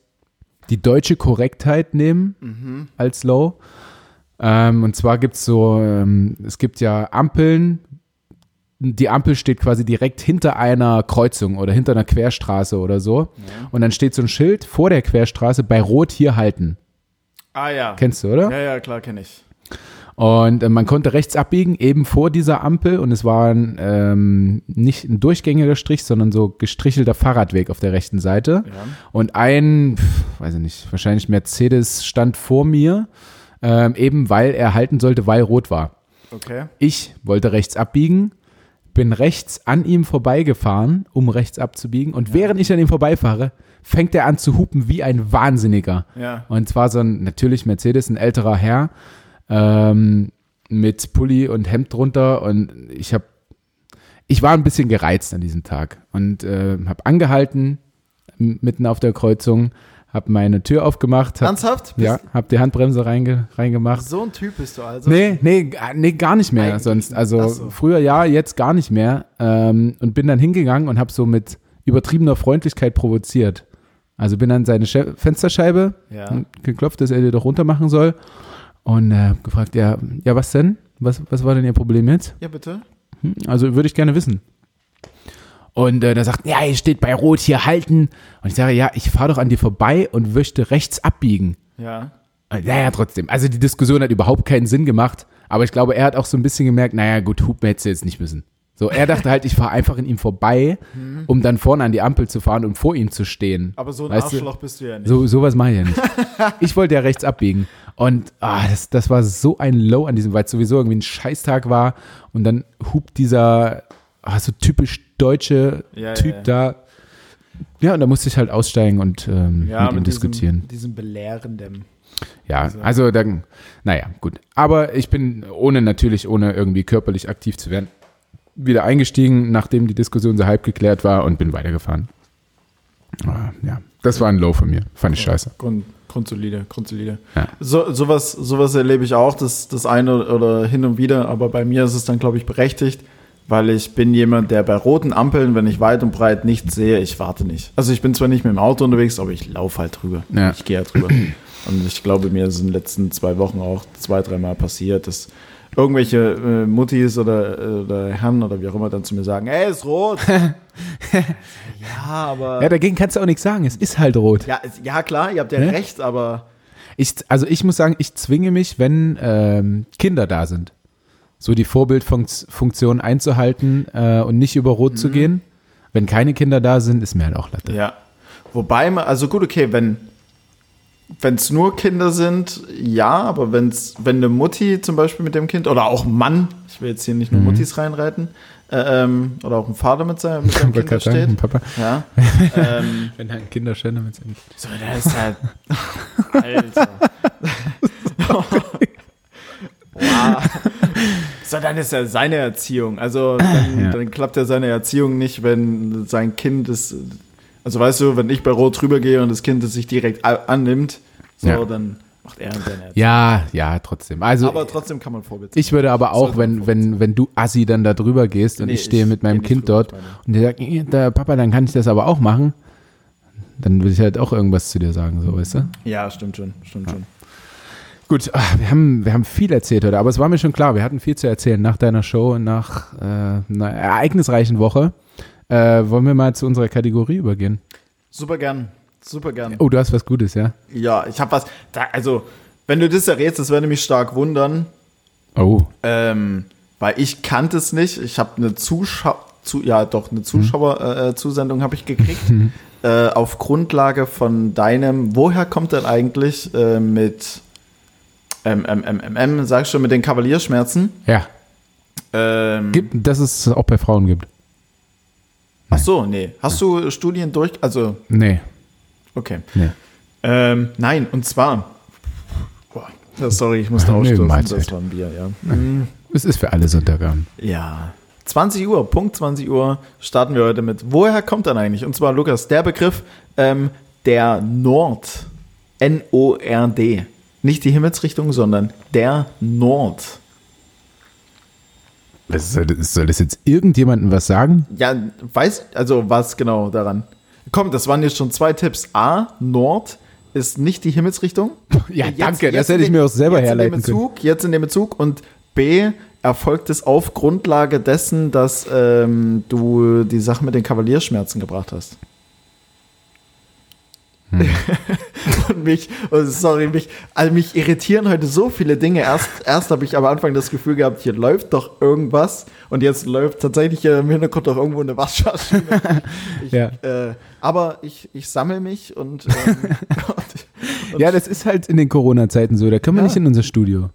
die deutsche Korrektheit nehmen als Low. Und zwar gibt es so, es gibt ja Ampeln. Die Ampel steht quasi direkt hinter einer Kreuzung oder hinter einer Querstraße oder so. Ja. Und dann steht so ein Schild vor der Querstraße, bei Rot hier halten. Ah ja. Kennst du, oder? Ja, klar, kenne ich. Und man konnte rechts abbiegen, eben vor dieser Ampel. Und es war nicht ein durchgängiger Strich, sondern so gestrichelter Fahrradweg auf der rechten Seite. Ja. Und ein, weiß ich nicht, wahrscheinlich Mercedes stand vor mir, eben weil er halten sollte, weil rot war. Okay. Ich wollte rechts abbiegen. Bin rechts an ihm vorbeigefahren, um rechts abzubiegen. Und während ich an ihm vorbeifahre, fängt er an zu hupen wie ein Wahnsinniger. Ja. Und zwar so ein, natürlich Mercedes, ein älterer Herr, mit Pulli und Hemd drunter. Und ich war ein bisschen gereizt an diesem Tag. Und habe angehalten, mitten auf der Kreuzung, habe meine Tür aufgemacht. Ernsthaft? Ja, habe die Handbremse reingemacht. So ein Typ bist du also? Nee, gar nicht mehr. Eigentlich sonst. Also früher ja, jetzt gar nicht mehr. Und bin dann hingegangen und habe so mit übertriebener Freundlichkeit provoziert. Also bin an seine Fensterscheibe geklopft, dass er die doch runter machen soll. Und habe gefragt, ja, was denn? Was war denn Ihr Problem jetzt? Ja, bitte. Also würde ich gerne wissen. Und da sagt, ja, ihr steht bei Rot, hier halten. Und ich sage, ja, ich fahre doch an dir vorbei und möchte rechts abbiegen. Ja. Naja, trotzdem. Also die Diskussion hat überhaupt keinen Sinn gemacht. Aber ich glaube, er hat auch so ein bisschen gemerkt, naja, gut, hupen hättest du jetzt nicht müssen. So, er dachte halt, ich fahre einfach in ihm vorbei, um dann vorne an die Ampel zu fahren und vor ihm zu stehen. Aber so ein Arschloch bist du ja nicht. Sowas mache ich ja nicht. Ich wollte ja rechts abbiegen. Und das war so ein Low an diesem, weil es sowieso irgendwie ein Scheißtag war. Und dann hupt dieser so typisch deutsche Typ da. Ja, und da musste ich halt aussteigen und mit ihm diskutieren. Mit diesem Belehrenden. Ja, also dann, naja, gut. Aber ich bin ohne irgendwie körperlich aktiv zu werden, wieder eingestiegen, nachdem die Diskussion so halb geklärt war, und bin weitergefahren. Ja, das war ein Low von mir. Fand ich scheiße. Grundsolide. Ja. Sowas erlebe ich auch, das eine oder hin und wieder, aber bei mir ist es dann, glaube ich, berechtigt, weil ich bin jemand, der bei roten Ampeln, wenn ich weit und breit nichts sehe, ich warte nicht. Also ich bin zwar nicht mit dem Auto unterwegs, aber ich laufe halt drüber. Ja. Ich gehe halt drüber. Und ich glaube, mir ist in den letzten 2 Wochen auch 2-3 Mal passiert, dass irgendwelche Muttis oder Herren oder wie auch immer dann zu mir sagen, ey, ist rot. Ja, aber... Ja, dagegen kannst du auch nichts sagen, es ist halt rot. Ja, klar, ihr habt ja recht, aber... Ich muss sagen, ich zwinge mich, wenn Kinder da sind, so die Vorbildfunktion einzuhalten und nicht über rot zu gehen. Wenn keine Kinder da sind, ist mir halt auch Latte. Ja, wobei, also gut, okay, wenn es nur Kinder sind, ja, aber wenn eine Mutti zum Beispiel mit dem Kind oder auch Mann, ich will jetzt hier nicht nur Muttis reinreiten, oder auch ein Vater mit seinem Kind da steht. Ein Papa. Ja, wenn ein Kinderschänder mit seinem Kind. So, der ist halt, Alter. So, dann ist ja seine Erziehung. Also, dann klappt ja seine Erziehung nicht, wenn sein Kind ist. Also weißt du, wenn ich bei Rot drüber gehe und das Kind es sich direkt annimmt, dann macht er seine Erziehung. Ja, trotzdem. Also, aber trotzdem kann man vorbeziehen. Ich würde aber auch, wenn du Assi dann da drüber gehst und ich stehe mit meinem Kind dort und der sagt, Papa, dann kann ich das aber auch machen, dann will ich halt auch irgendwas zu dir sagen, so, weißt du? Ja, stimmt schon. Gut, wir haben viel erzählt heute, aber es war mir schon klar, wir hatten viel zu erzählen nach deiner Show und nach einer ereignisreichen Woche. Wollen wir mal zu unserer Kategorie übergehen? Super gern. Oh, du hast was Gutes, ja? Ja, ich habe was. Wenn du das errätst, das würde mich stark wundern. Oh. Weil ich kannte es nicht. Ich habe eine Zuschauerzusendung habe ich gekriegt. Auf Grundlage von deinem, woher kommt denn eigentlich mit sag schon, mit den Kavalierschmerzen? Ja. Dass es auch bei Frauen gibt. Ach so, nee. Hast du Studien durch? Also nee. Okay. Nee. Nein, und zwar. Boah, sorry, ich musste aufstoßen. Das war ein Bier, ja. Es ist für alle Sonntagabend. Ja. 20 Uhr, starten wir heute mit. Woher kommt dann eigentlich? Und zwar, Lukas, der Begriff der Nord. N-O-R-D. Nicht die Himmelsrichtung, sondern der Nord. Soll das jetzt irgendjemandem was sagen? Ja, was genau daran? Komm, das waren jetzt schon 2 Tipps. A, Nord ist nicht die Himmelsrichtung. Ja, jetzt, danke, das hätte ich mir auch selber herleiten können. Jetzt in dem Bezug. Und B, erfolgt es auf Grundlage dessen, dass du die Sache mit den Kavalierschmerzen gebracht hast. Und mich irritieren heute so viele Dinge. Erst habe ich am Anfang das Gefühl gehabt, hier läuft doch irgendwas, und jetzt läuft tatsächlich hier im Hintergrund doch irgendwo eine Waschmaschine. Aber ich sammle mich und, ja, das ist halt in den Corona-Zeiten so, da können wir nicht in unser Studio.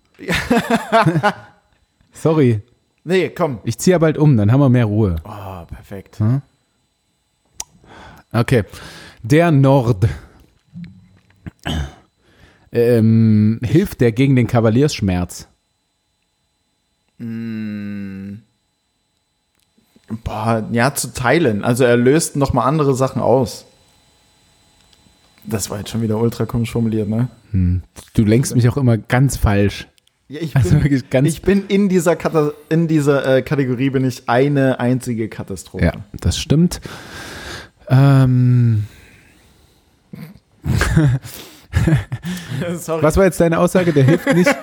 Sorry. Nee, komm. Ich ziehe ja bald um, dann haben wir mehr Ruhe. Oh, perfekt. Hm? Okay. Der Nord hilft der gegen den Kavaliersschmerz? Zu teilen. Also er löst nochmal andere Sachen aus. Das war jetzt schon wieder ultra komisch formuliert, ne? Du lenkst mich auch immer ganz falsch. Ja, ich bin in dieser Kategorie bin ich eine einzige Katastrophe. Ja, das stimmt. Sorry. Was war jetzt deine Aussage? Der hilft nicht.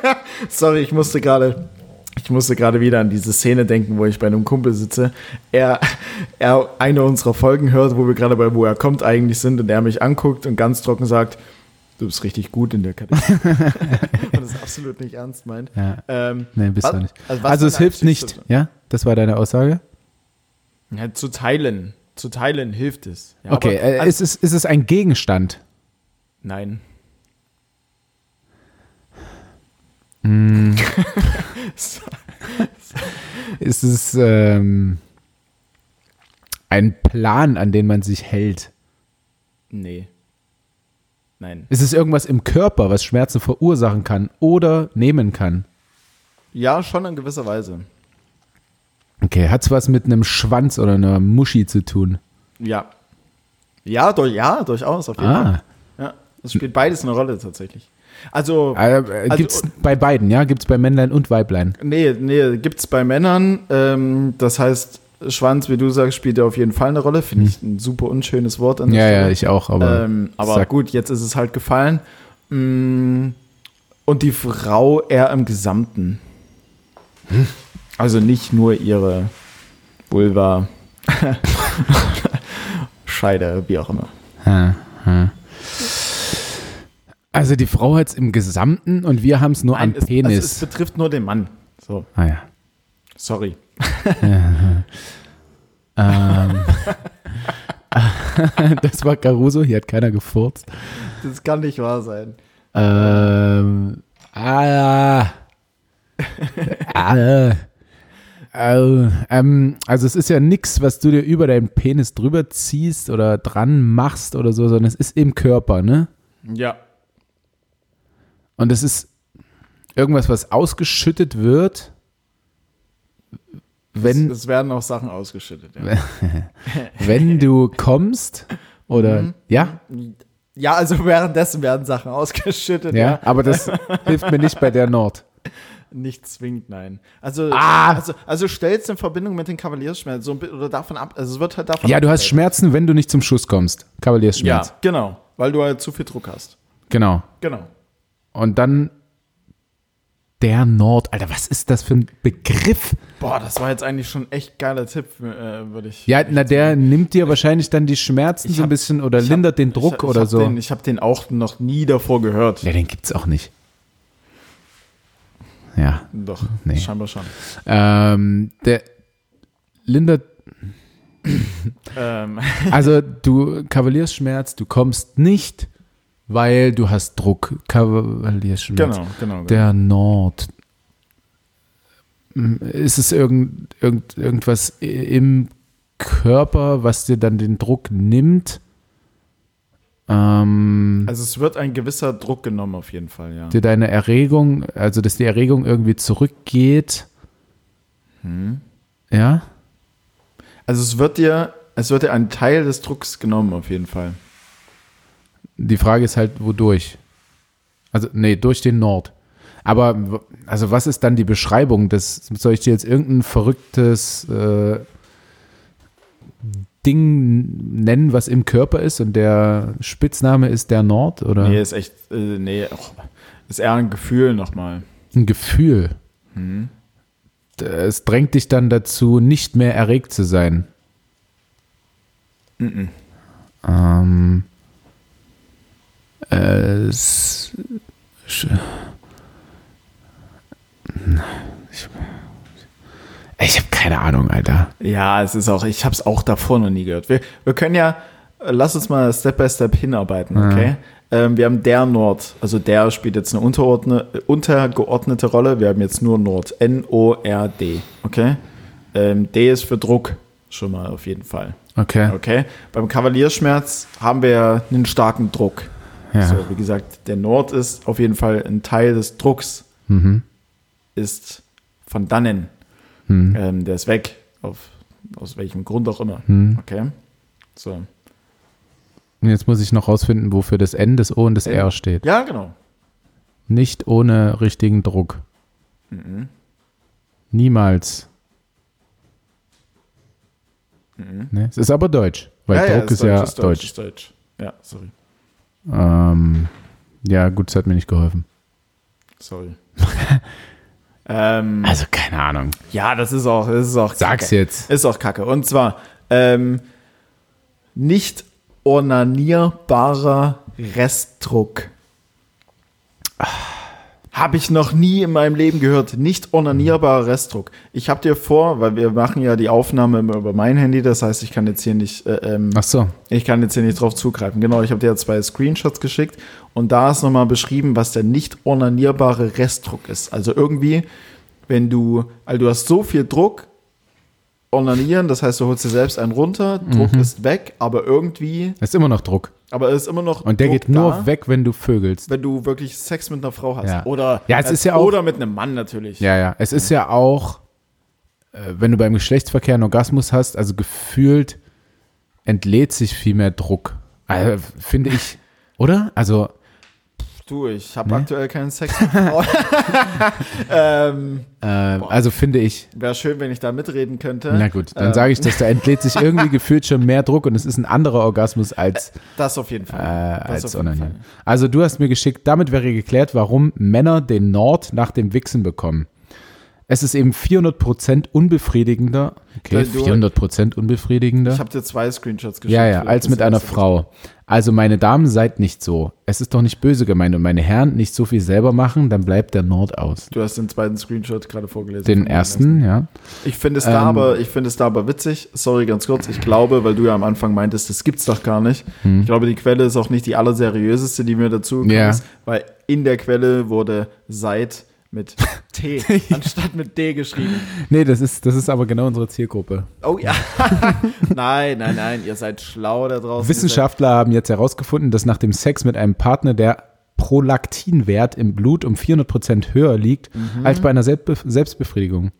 Sorry, ich musste gerade wieder an diese Szene denken, wo ich bei einem Kumpel sitze. Er eine unserer Folgen hört, wo wir gerade bei Woher kommt eigentlich sind, und er mich anguckt und ganz trocken sagt, du bist richtig gut in der Kategorie. Und das absolut nicht ernst meint. Ja. Nein, bist du nicht. Also es hilft nicht, ja? Das war deine Aussage? Ja, zu teilen. Zu teilen hilft es. Ja, okay, aber, also, ist es ein Gegenstand? Nein. Ist es ein Plan, an den man sich hält? Nee. Nein. Ist es irgendwas im Körper, was Schmerzen verursachen kann oder nehmen kann? Ja, schon in gewisser Weise. Okay, hat's was mit einem Schwanz oder einer Muschi zu tun? Ja. Ja, durchaus, auf jeden Fall. Ja, es spielt beides eine Rolle tatsächlich. Also gibt's bei beiden, ja? Gibt's bei Männlein und Weiblein? Nee, gibt's bei Männern. Das heißt, Schwanz, wie du sagst, spielt ja auf jeden Fall eine Rolle. Finde ich ein super unschönes Wort. An der Stelle. Ja, ich auch. Aber gut, jetzt ist es halt gefallen. Und die Frau eher im Gesamten. Hm? Also nicht nur ihre Vulva, Scheide, wie auch immer. Also die Frau hat es im Gesamten und wir haben es nur am Penis. Also es betrifft nur den Mann. So. Ah ja. Sorry. Das war Caruso, hier hat keiner gefurzt. Das kann nicht wahr sein. Also es ist ja nichts, was du dir über deinen Penis drüber ziehst oder dran machst oder so, sondern es ist im Körper, ne? Ja. Und es ist irgendwas, was ausgeschüttet wird, wenn... Es werden auch Sachen ausgeschüttet, ja. Wenn du kommst oder... Mhm. Ja? Ja, also währenddessen werden Sachen ausgeschüttet. Ja, aber das hilft mir nicht bei der Nord. Nicht zwingend, nein. Also stellst in Verbindung mit den Kavaliersschmerzen so, oder davon ab, also es wird halt davon. Ja, du hast Schmerzen, wenn du nicht zum Schuss kommst. Kavaliersschmerz. Ja, genau, weil du halt zu viel Druck hast. Genau. Und dann der Nord. Alter, was ist das für ein Begriff? Boah, das war jetzt eigentlich schon echt geiler Tipp, würde ich. Ja, na, der nimmt dir wahrscheinlich dann die Schmerzen so ein bisschen oder lindert den Druck oder so. Ich habe den auch noch nie davor gehört. Ja, den gibt's auch nicht. Ja. Doch, nee. Scheinbar schon. Der lindert. Also du Kavaliersschmerz, du kommst nicht, weil du hast Druck. Kavaliersschmerz. Genau. Der Nord. Ist es irgendwas im Körper, was dir dann den Druck nimmt? Also es wird ein gewisser Druck genommen auf jeden Fall, ja. Deine Erregung, also dass die Erregung irgendwie zurückgeht. Ja? Also es wird dir ein Teil des Drucks genommen auf jeden Fall. Die Frage ist halt, wodurch? Also, nee, durch den Nord. Aber, also was ist dann die Beschreibung? Soll ich dir jetzt irgendein verrücktes Ding nennen, was im Körper ist und der Spitzname ist der Nord, oder? Nee, ist echt, ist eher ein Gefühl nochmal. Ein Gefühl? Es drängt dich dann dazu, nicht mehr erregt zu sein. Ich habe keine Ahnung, Alter. Ja, ich habe es auch davor noch nie gehört. Wir können ja, lass uns mal Step by Step hinarbeiten, okay? Wir haben der Nord, also der spielt jetzt eine untergeordnete Rolle. Wir haben jetzt nur Nord, N-O-R-D, okay? D ist für Druck, schon mal auf jeden Fall. Okay? Beim Kavaliersschmerz haben wir ja einen starken Druck. Ja. So, wie gesagt, der Nord ist auf jeden Fall ein Teil des Drucks, ist von dannen. Der ist weg, aus welchem Grund auch immer. Okay, so. Und jetzt muss ich noch rausfinden, wofür das N, das O und das R steht. Ja, genau. Nicht ohne richtigen Druck. Niemals. Ne? Es ist aber deutsch, weil ja, Druck ist deutsch. Ist deutsch. Ja, sorry. Ja, gut, das hat mir nicht geholfen. Sorry. Also keine Ahnung. Ja, das ist auch Kacke. Sag's jetzt. Ist auch Kacke. Und zwar nicht onanierbarer Restdruck. Habe ich noch nie in meinem Leben gehört. Nicht onanierbarer Restdruck. Ich habe dir vor, weil wir machen ja die Aufnahme über mein Handy, das heißt, ich kann jetzt hier nicht ach so. Ich kann jetzt hier nicht drauf zugreifen. Genau, ich habe dir 2 Screenshots geschickt und da ist nochmal beschrieben, was der nicht onanierbare Restdruck ist. Also irgendwie, wenn du, also du hast so viel Druck, onanieren, das heißt, du holst dir selbst einen runter, Druck ist weg, aber irgendwie... Es ist immer noch Druck. Aber es ist immer noch Und der Druck geht nur da, weg, wenn du vögelst. Wenn du wirklich Sex mit einer Frau hast. Ja. Oder, ja, es ist ja auch, oder mit einem Mann natürlich. Ja, ja. Es ist ja auch, wenn du beim Geschlechtsverkehr einen Orgasmus hast, also gefühlt entlädt sich viel mehr Druck. Also, finde ich, oder? Also... Du, ich habe aktuell keinen Sex mit Frauen. Also finde ich. Wäre schön, wenn ich da mitreden könnte. Na gut, dann sage ich das. Da entlädt sich irgendwie gefühlt schon mehr Druck und es ist ein anderer Orgasmus als. Das auf jeden Fall. Als Onanieren. Also du hast mir geschickt, damit wäre geklärt, warum Männer den Nord nach dem Wichsen bekommen. Es ist eben 400% unbefriedigender. Okay, 400% unbefriedigender. Ich habe dir 2 Screenshots geschickt. Ja, ja, als mit einer Frau. Also meine Damen, seid nicht so. Es ist doch nicht böse gemeint. Und meine Herren, nicht so viel selber machen, dann bleibt der Nord aus. Du hast den zweiten Screenshot gerade vorgelesen. Den ersten, ja. Ich finde es, da aber witzig. Sorry, ganz kurz. Ich glaube, weil du ja am Anfang meintest, das gibt's doch gar nicht. Ich glaube, die Quelle ist auch nicht die allerseriöseste, die mir dazu gekommen ist. Weil in der Quelle wurde seit... mit T anstatt mit D geschrieben. Nee, das ist aber genau unsere Zielgruppe. Oh ja. Nein, ihr seid schlau da draußen. Wissenschaftler haben jetzt herausgefunden, dass nach dem Sex mit einem Partner der Prolaktinwert im Blut um 400% höher liegt als bei einer Selbstbefriedigung.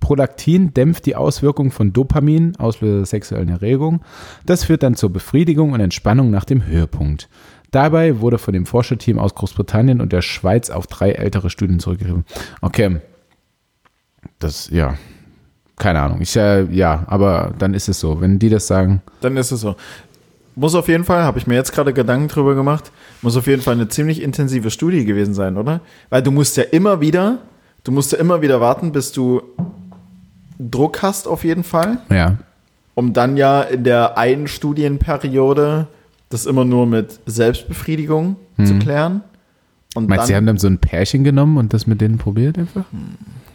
Prolaktin dämpft die Auswirkung von Dopamin, Auslöser der sexuellen Erregung. Das führt dann zur Befriedigung und Entspannung nach dem Höhepunkt. Dabei wurde von dem Forscherteam aus Großbritannien und der Schweiz auf 3 ältere Studien zurückgegriffen. Okay. Das, ja. Keine Ahnung. Aber dann ist es so. Wenn die das sagen. Dann ist es so. Muss auf jeden Fall, habe ich mir jetzt gerade Gedanken drüber gemacht, muss auf jeden Fall eine ziemlich intensive Studie gewesen sein, oder? Weil du musst ja immer wieder warten, bis du Druck hast auf jeden Fall. Ja. Um dann ja in der einen Studienperiode das immer nur mit Selbstbefriedigung zu klären. Und meinst du, sie haben dann so ein Pärchen genommen und das mit denen probiert einfach?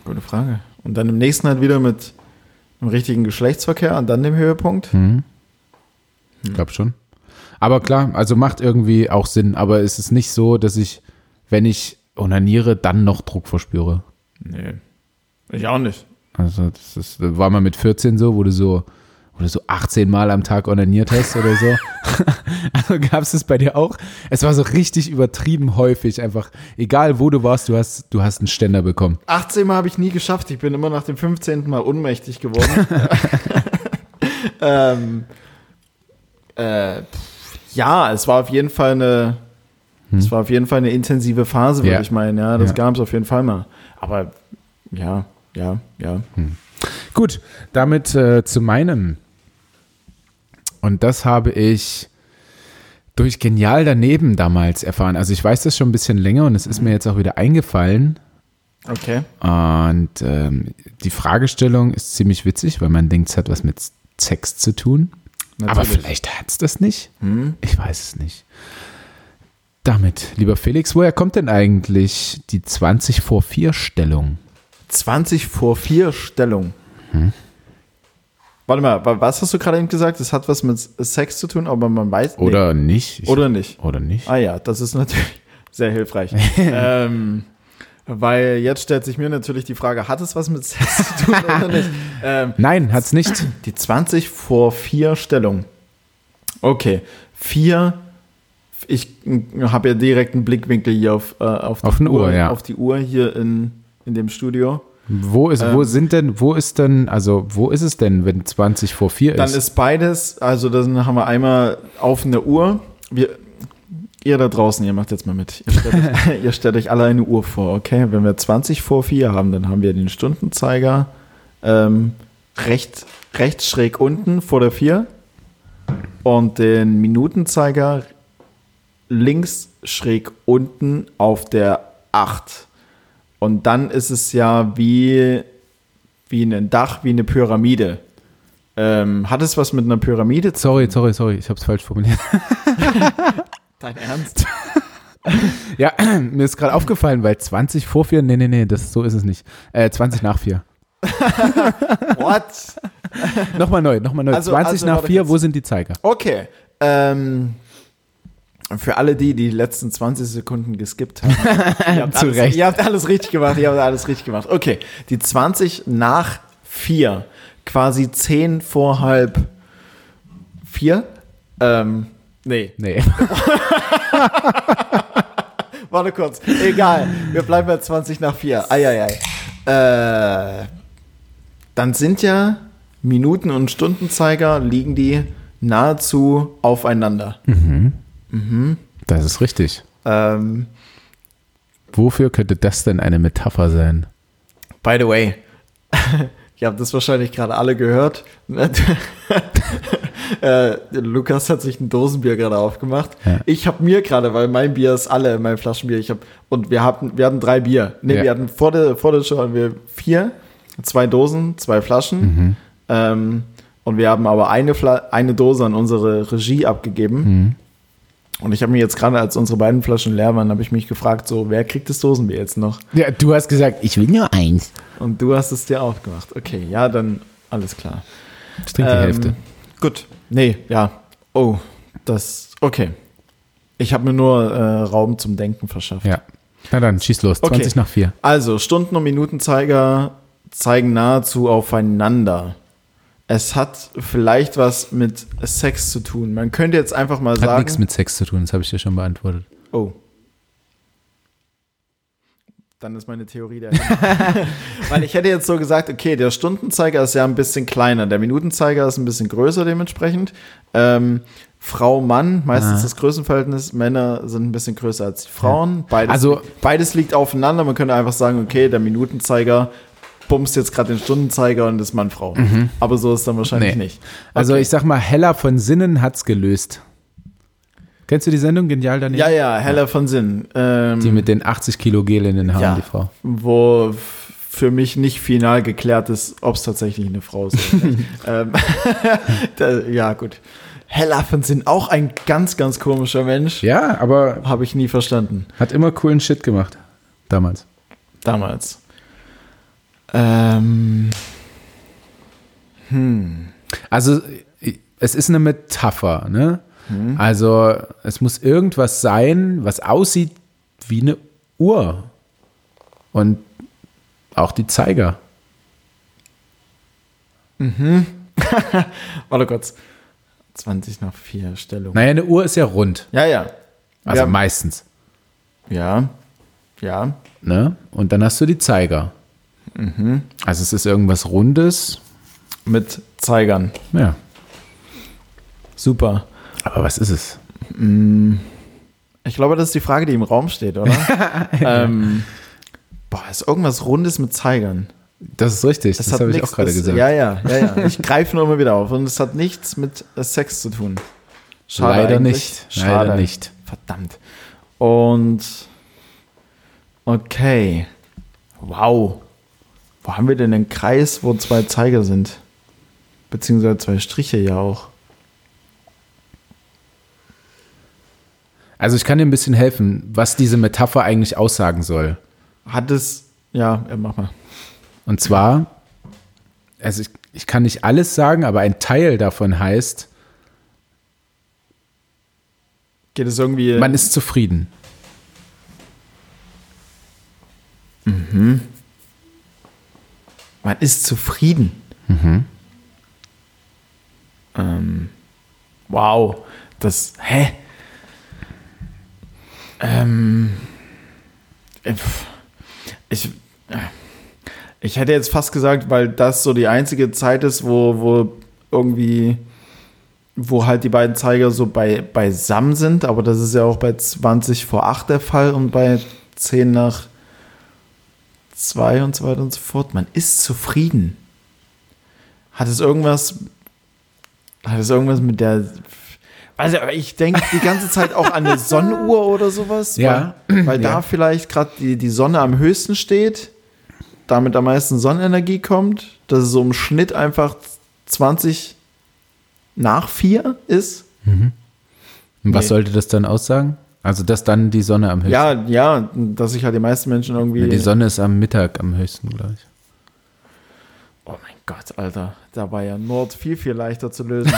Gute Frage. Und dann im nächsten halt wieder mit einem richtigen Geschlechtsverkehr und dann dem Höhepunkt? Ich glaube schon. Aber klar, also macht irgendwie auch Sinn. Aber es ist nicht so, dass ich, wenn ich onaniere, dann noch Druck verspüre. Nee, ich auch nicht. Also das war mal mit 14 so, wo du so 18 Mal am Tag onaniert hast oder so. Also gab es das bei dir auch? Es war so richtig übertrieben häufig einfach. Egal wo du warst, du hast einen Ständer bekommen. 18 Mal habe ich nie geschafft. Ich bin immer nach dem 15. Mal ohnmächtig geworden. Ja, es war auf jeden Fall eine intensive Phase, würde ich meinen. Ja, das gab es auf jeden Fall mal. Aber ja. Gut, damit zu meinem. Und das habe ich durch Genial Daneben damals erfahren. Also ich weiß das schon ein bisschen länger und es ist mir jetzt auch wieder eingefallen. Okay. Und die Fragestellung ist ziemlich witzig, weil man denkt, es hat was mit Sex zu tun. Natürlich. Aber vielleicht hat es das nicht. Ich weiß es nicht. Damit, lieber Felix, woher kommt denn eigentlich die 20:04-Stellung? 20:04-Stellung? Warte mal, was hast du gerade eben gesagt? Es hat was mit Sex zu tun, aber man weiß nicht. Oder nicht. Oder nicht. Ah ja, das ist natürlich sehr hilfreich. Weil jetzt stellt sich mir natürlich die Frage, hat es was mit Sex zu tun oder nicht? Nein, hat es nicht. Die 20:04-Stellung. Okay, 4. Ich habe ja direkt einen Blickwinkel hier auf die Uhr hier in dem Studio. Wo ist es denn, wenn 20:04 ist? Dann ist beides, also dann haben wir einmal auf eine Uhr. Ihr da draußen, ihr macht jetzt mal mit. Ihr stellt euch alle eine Uhr vor, okay? Wenn wir 20:04 haben, dann haben wir den Stundenzeiger rechts schräg unten vor der 4 und den Minutenzeiger links schräg unten auf der 8. Und dann ist es ja wie ein Dach, wie eine Pyramide. Hat es was mit einer Pyramide zu tun? Sorry, ich hab's falsch formuliert. Dein Ernst? Ja, mir ist gerade aufgefallen, weil 20 vor 4, nee, das, so ist es nicht. 20 nach 4. What? Nochmal neu. Also, 20 nach 4, wo sind die Zeiger? Okay. Für alle die letzten 20 Sekunden geskippt haben. Ihr habt alles richtig gemacht. Okay, die 20 nach 4, quasi 10 vor halb 4. Nee. Warte kurz. Egal. Wir bleiben bei 20 nach 4. Eieiei. Dann sind ja Minuten- und Stundenzeiger, liegen die nahezu aufeinander. Mhm. Das ist richtig. Wofür könnte das denn eine Metapher sein? By the way, ihr habt das wahrscheinlich gerade alle gehört. Lukas hat sich ein Dosenbier gerade aufgemacht. Ja. Ich habe mir gerade, weil mein Bier ist alle, mein Flaschenbier. Wir hatten 3 Bier. Wir hatten vor der Show hatten wir 4, 2 Dosen, 2 Flaschen. Mhm. Und wir haben aber eine Dose an unsere Regie abgegeben. Mhm. Und ich habe mir jetzt gerade, als unsere beiden Flaschen leer waren, habe ich mich gefragt, so, wer kriegt das Dosenbier jetzt noch? Ja, du hast gesagt, ich will nur 1. Und du hast es dir aufgemacht. Okay, ja, dann alles klar. Ich trinke die Hälfte. Gut. Nee, ja. Oh, das, okay. Ich habe mir nur Raum zum Denken verschafft. Ja. Na dann, schieß los. 20 nach 4. Also, Stunden- und Minutenzeiger zeigen nahezu aufeinander. Es hat vielleicht was mit Sex zu tun. Man könnte jetzt einfach mal sagen... Hat nichts mit Sex zu tun, das habe ich dir schon beantwortet. Oh. Dann ist meine Theorie da. Weil ich hätte jetzt so gesagt, okay, der Stundenzeiger ist ja ein bisschen kleiner, der Minutenzeiger ist ein bisschen größer dementsprechend. Frau, Mann, meistens das Größenverhältnis, Männer sind ein bisschen größer als Frauen. Beides liegt aufeinander. Man könnte einfach sagen, okay, der Minutenzeiger bummst jetzt gerade den Stundenzeiger und ist Mann, Frau. Mhm. Aber so ist dann wahrscheinlich nicht. Okay. Also ich sag mal, Hella von Sinnen hat's gelöst. Kennst du die Sendung Genial Daneben? Ja, Hella von Sinnen. Die mit den 80 Kilo Gel in den Haaren, die Frau. Wo für mich nicht final geklärt ist, ob es tatsächlich eine Frau ist. Ja, gut. Hella von Sinnen, auch ein ganz, ganz komischer Mensch. Ja, aber... Habe ich nie verstanden. Hat immer coolen Shit gemacht. Damals. Also, es ist eine Metapher, ne? Also, es muss irgendwas sein, was aussieht wie eine Uhr. Und auch die Zeiger. Warte kurz. 20 nach 4 Stellung. Naja, eine Uhr ist ja rund. Ja. Also meistens. Ja. Ne? Und dann hast du die Zeiger. Also, es ist irgendwas Rundes. Mit Zeigern. Ja. Super. Aber was ist es? Ich glaube, das ist die Frage, die im Raum steht, oder? Ist irgendwas Rundes mit Zeigern? Das ist richtig, das habe ich auch gerade gesagt. Ja. Ich greife nur immer wieder auf. Und es hat nichts mit Sex zu tun. Schade. Leider nicht. Schade. Leider nicht. Verdammt. Und okay. Wow. Wo haben wir denn einen Kreis, wo 2 Zeiger sind? Beziehungsweise 2 Striche ja auch. Also ich kann dir ein bisschen helfen, was diese Metapher eigentlich aussagen soll. Mach mal. Und zwar, also ich kann nicht alles sagen, aber ein Teil davon heißt, geht es irgendwie? Man ist zufrieden. Man ist zufrieden. Wow, das, hä? Ich hätte jetzt fast gesagt, weil das so die einzige Zeit ist, wo halt die beiden Zeiger so beisammen sind, aber das ist ja auch bei 20 vor 8 der Fall und bei 10 nach 2 und so weiter und so fort. Man ist zufrieden. Hat es irgendwas mit der... Also ich denke die ganze Zeit auch an eine Sonnenuhr oder sowas, weil da vielleicht gerade die Sonne am höchsten steht, damit am meisten Sonnenenergie kommt, dass es so im Schnitt einfach 20 nach 4 ist. Und was sollte das dann aussagen? Also, dass dann die Sonne am höchsten. Ja, dass sich halt die meisten Menschen irgendwie. Ja, die Sonne ist am Mittag am höchsten, glaube ich. Oh mein Gott, Alter. Da war ja Nord viel, viel leichter zu lösen.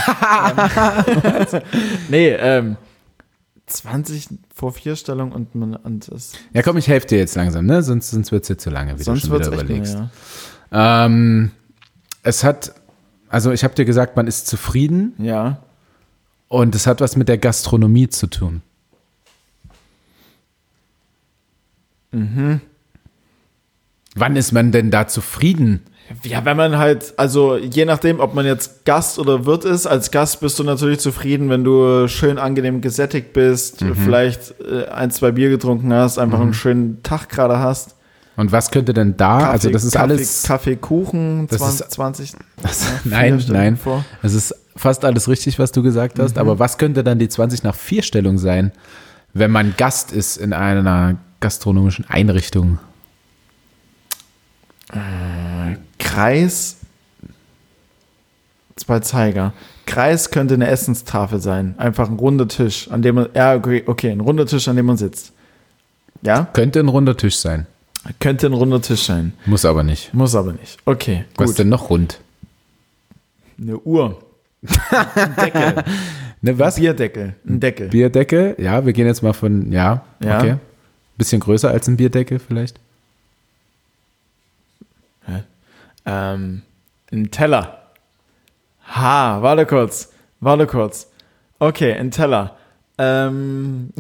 Nee, 20 vor Vierstellung und es. Ja, komm, ich helfe dir jetzt langsam, ne? Sonst wird es dir zu lange, wie sonst du schon wieder überlegst. Mehr, ja. Es hat, also ich habe dir gesagt, man ist zufrieden. Ja. Und es hat was mit der Gastronomie zu tun. Mhm. Wann ist man denn da zufrieden? Ja, wenn man halt, also je nachdem, ob man jetzt Gast oder Wirt ist, als Gast bist du natürlich zufrieden, wenn du schön angenehm gesättigt bist, vielleicht 1, 2 Bier getrunken hast, einfach einen schönen Tag gerade hast. Und was könnte denn da, Kaffee, also das ist Kaffee, alles... Kaffee, Kuchen, das 20... Nein, es ist fast alles richtig, was du gesagt hast, aber was könnte dann die 20 nach 4 Stellung sein, wenn man Gast ist in einer gastronomischen Einrichtung? Kreis, 2 Zeiger. Kreis könnte eine Essenstafel sein. Einfach ein runder Tisch, an dem man, ja, okay, ein runder Tisch, an dem man sitzt. Ja? Könnte ein runder Tisch sein. Muss aber nicht. Okay, gut. Was ist denn noch rund? Eine Uhr. Ein Deckel. Eine was? Ein Bierdeckel. Bierdeckel, ja, wir gehen jetzt mal von, ja. Okay. Bisschen größer als ein Bierdeckel vielleicht. Ein Teller. Warte kurz. Okay, ein Teller. Warte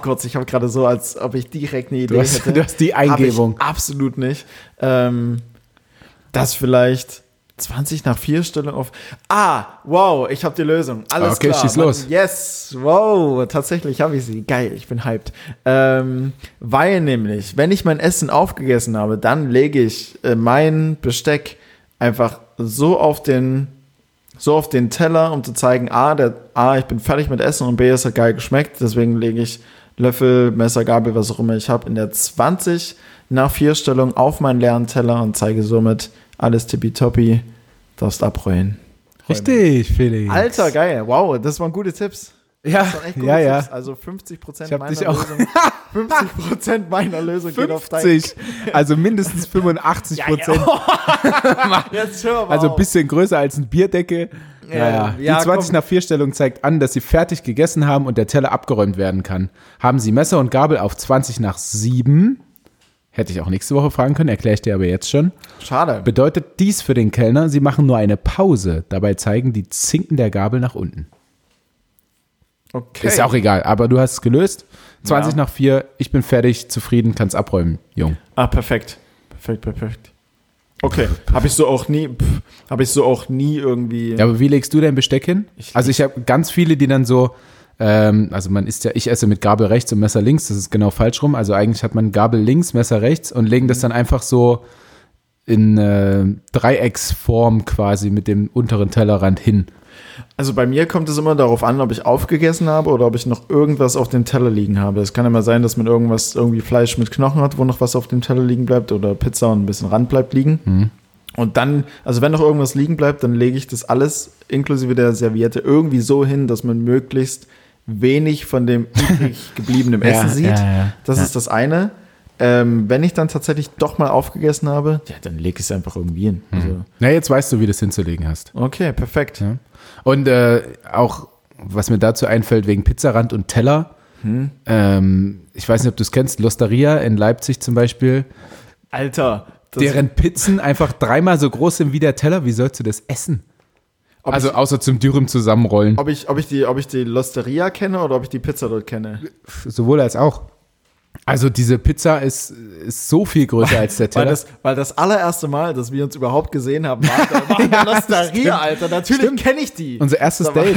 kurz, ich habe gerade so, als ob ich direkt eine Idee hätte. Du hast die Eingebung. Hab ich absolut nicht. Das vielleicht 20 nach 4 Stellung auf. Ah, wow, ich habe die Lösung. Alles okay, klar. Okay, schieß los. Yes, wow, tatsächlich habe ich sie. Geil, ich bin hyped. Weil nämlich, wenn ich mein Essen aufgegessen habe, dann lege ich mein Besteck einfach so auf den Teller, um zu zeigen, A, ich bin fertig mit Essen und B, es hat geil geschmeckt. Deswegen lege ich Löffel, Messer, Gabel, was auch immer ich habe, in der 20 nach 4 Stellung auf meinen leeren Teller und zeige somit, alles tippitoppi, darfst abrollen. Richtig, Felix. Alter, geil. Wow, das waren gute Tipps. Das waren echt gute Tipps. Also 50% meiner Lösung. 50% meiner Lösung 50. Geht auf dein. Also mindestens 85%. Ja. Jetzt hör mal also ein bisschen größer als ein Bierdeckel. Ja. Die 20 nach 4 Stellung zeigt an, dass sie fertig gegessen haben und der Teller abgeräumt werden kann. Haben sie Messer und Gabel auf 20 nach 7? Hätte ich auch nächste Woche fragen können, erkläre ich dir aber jetzt schon. Schade. Bedeutet dies für den Kellner, sie machen nur eine Pause. Dabei zeigen die Zinken der Gabel nach unten. Okay. Ist auch egal, aber du hast es gelöst. 20 nach 4, ich bin fertig, zufrieden, kannst abräumen, Jung. Ah, perfekt. Okay, habe ich so auch nie irgendwie... Ja, aber wie legst du dein Besteck hin? Ich habe ganz viele, die dann so... also man isst ja, ich esse mit Gabel rechts und Messer links, das ist genau falsch rum, also eigentlich hat man Gabel links, Messer rechts und legen das dann einfach so in Dreiecksform quasi mit dem unteren Tellerrand hin. Also bei mir kommt es immer darauf an, ob ich aufgegessen habe oder ob ich noch irgendwas auf dem Teller liegen habe. Es kann immer sein, dass man irgendwie Fleisch mit Knochen hat, wo noch was auf dem Teller liegen bleibt oder Pizza und ein bisschen Rand bleibt liegen. Und dann, also wenn noch irgendwas liegen bleibt, dann lege ich das alles inklusive der Serviette irgendwie so hin, dass man möglichst wenig von dem übrig gebliebenen Essen sieht. Das ist das eine. Wenn ich dann tatsächlich doch mal aufgegessen habe, dann lege ich es einfach irgendwie hin. Also. Na, jetzt weißt du, wie du es hinzulegen hast. Okay, perfekt. Ja. Und auch, was mir dazu einfällt, wegen Pizzarand und Teller. Ich weiß nicht, ob du es kennst, L'Osteria in Leipzig zum Beispiel. Alter. Deren Pizzen einfach 3-mal so groß sind wie der Teller. Wie sollst du das essen? Außer zum Dürüm zusammenrollen. Ob ich die L'Osteria kenne oder ob ich die Pizza dort kenne? Sowohl als auch. Also diese Pizza ist so viel größer als der Teller. Weil das allererste Mal, dass wir uns überhaupt gesehen haben, war in der L'Osteria, Alter. Natürlich kenne ich die. Unser erstes Date.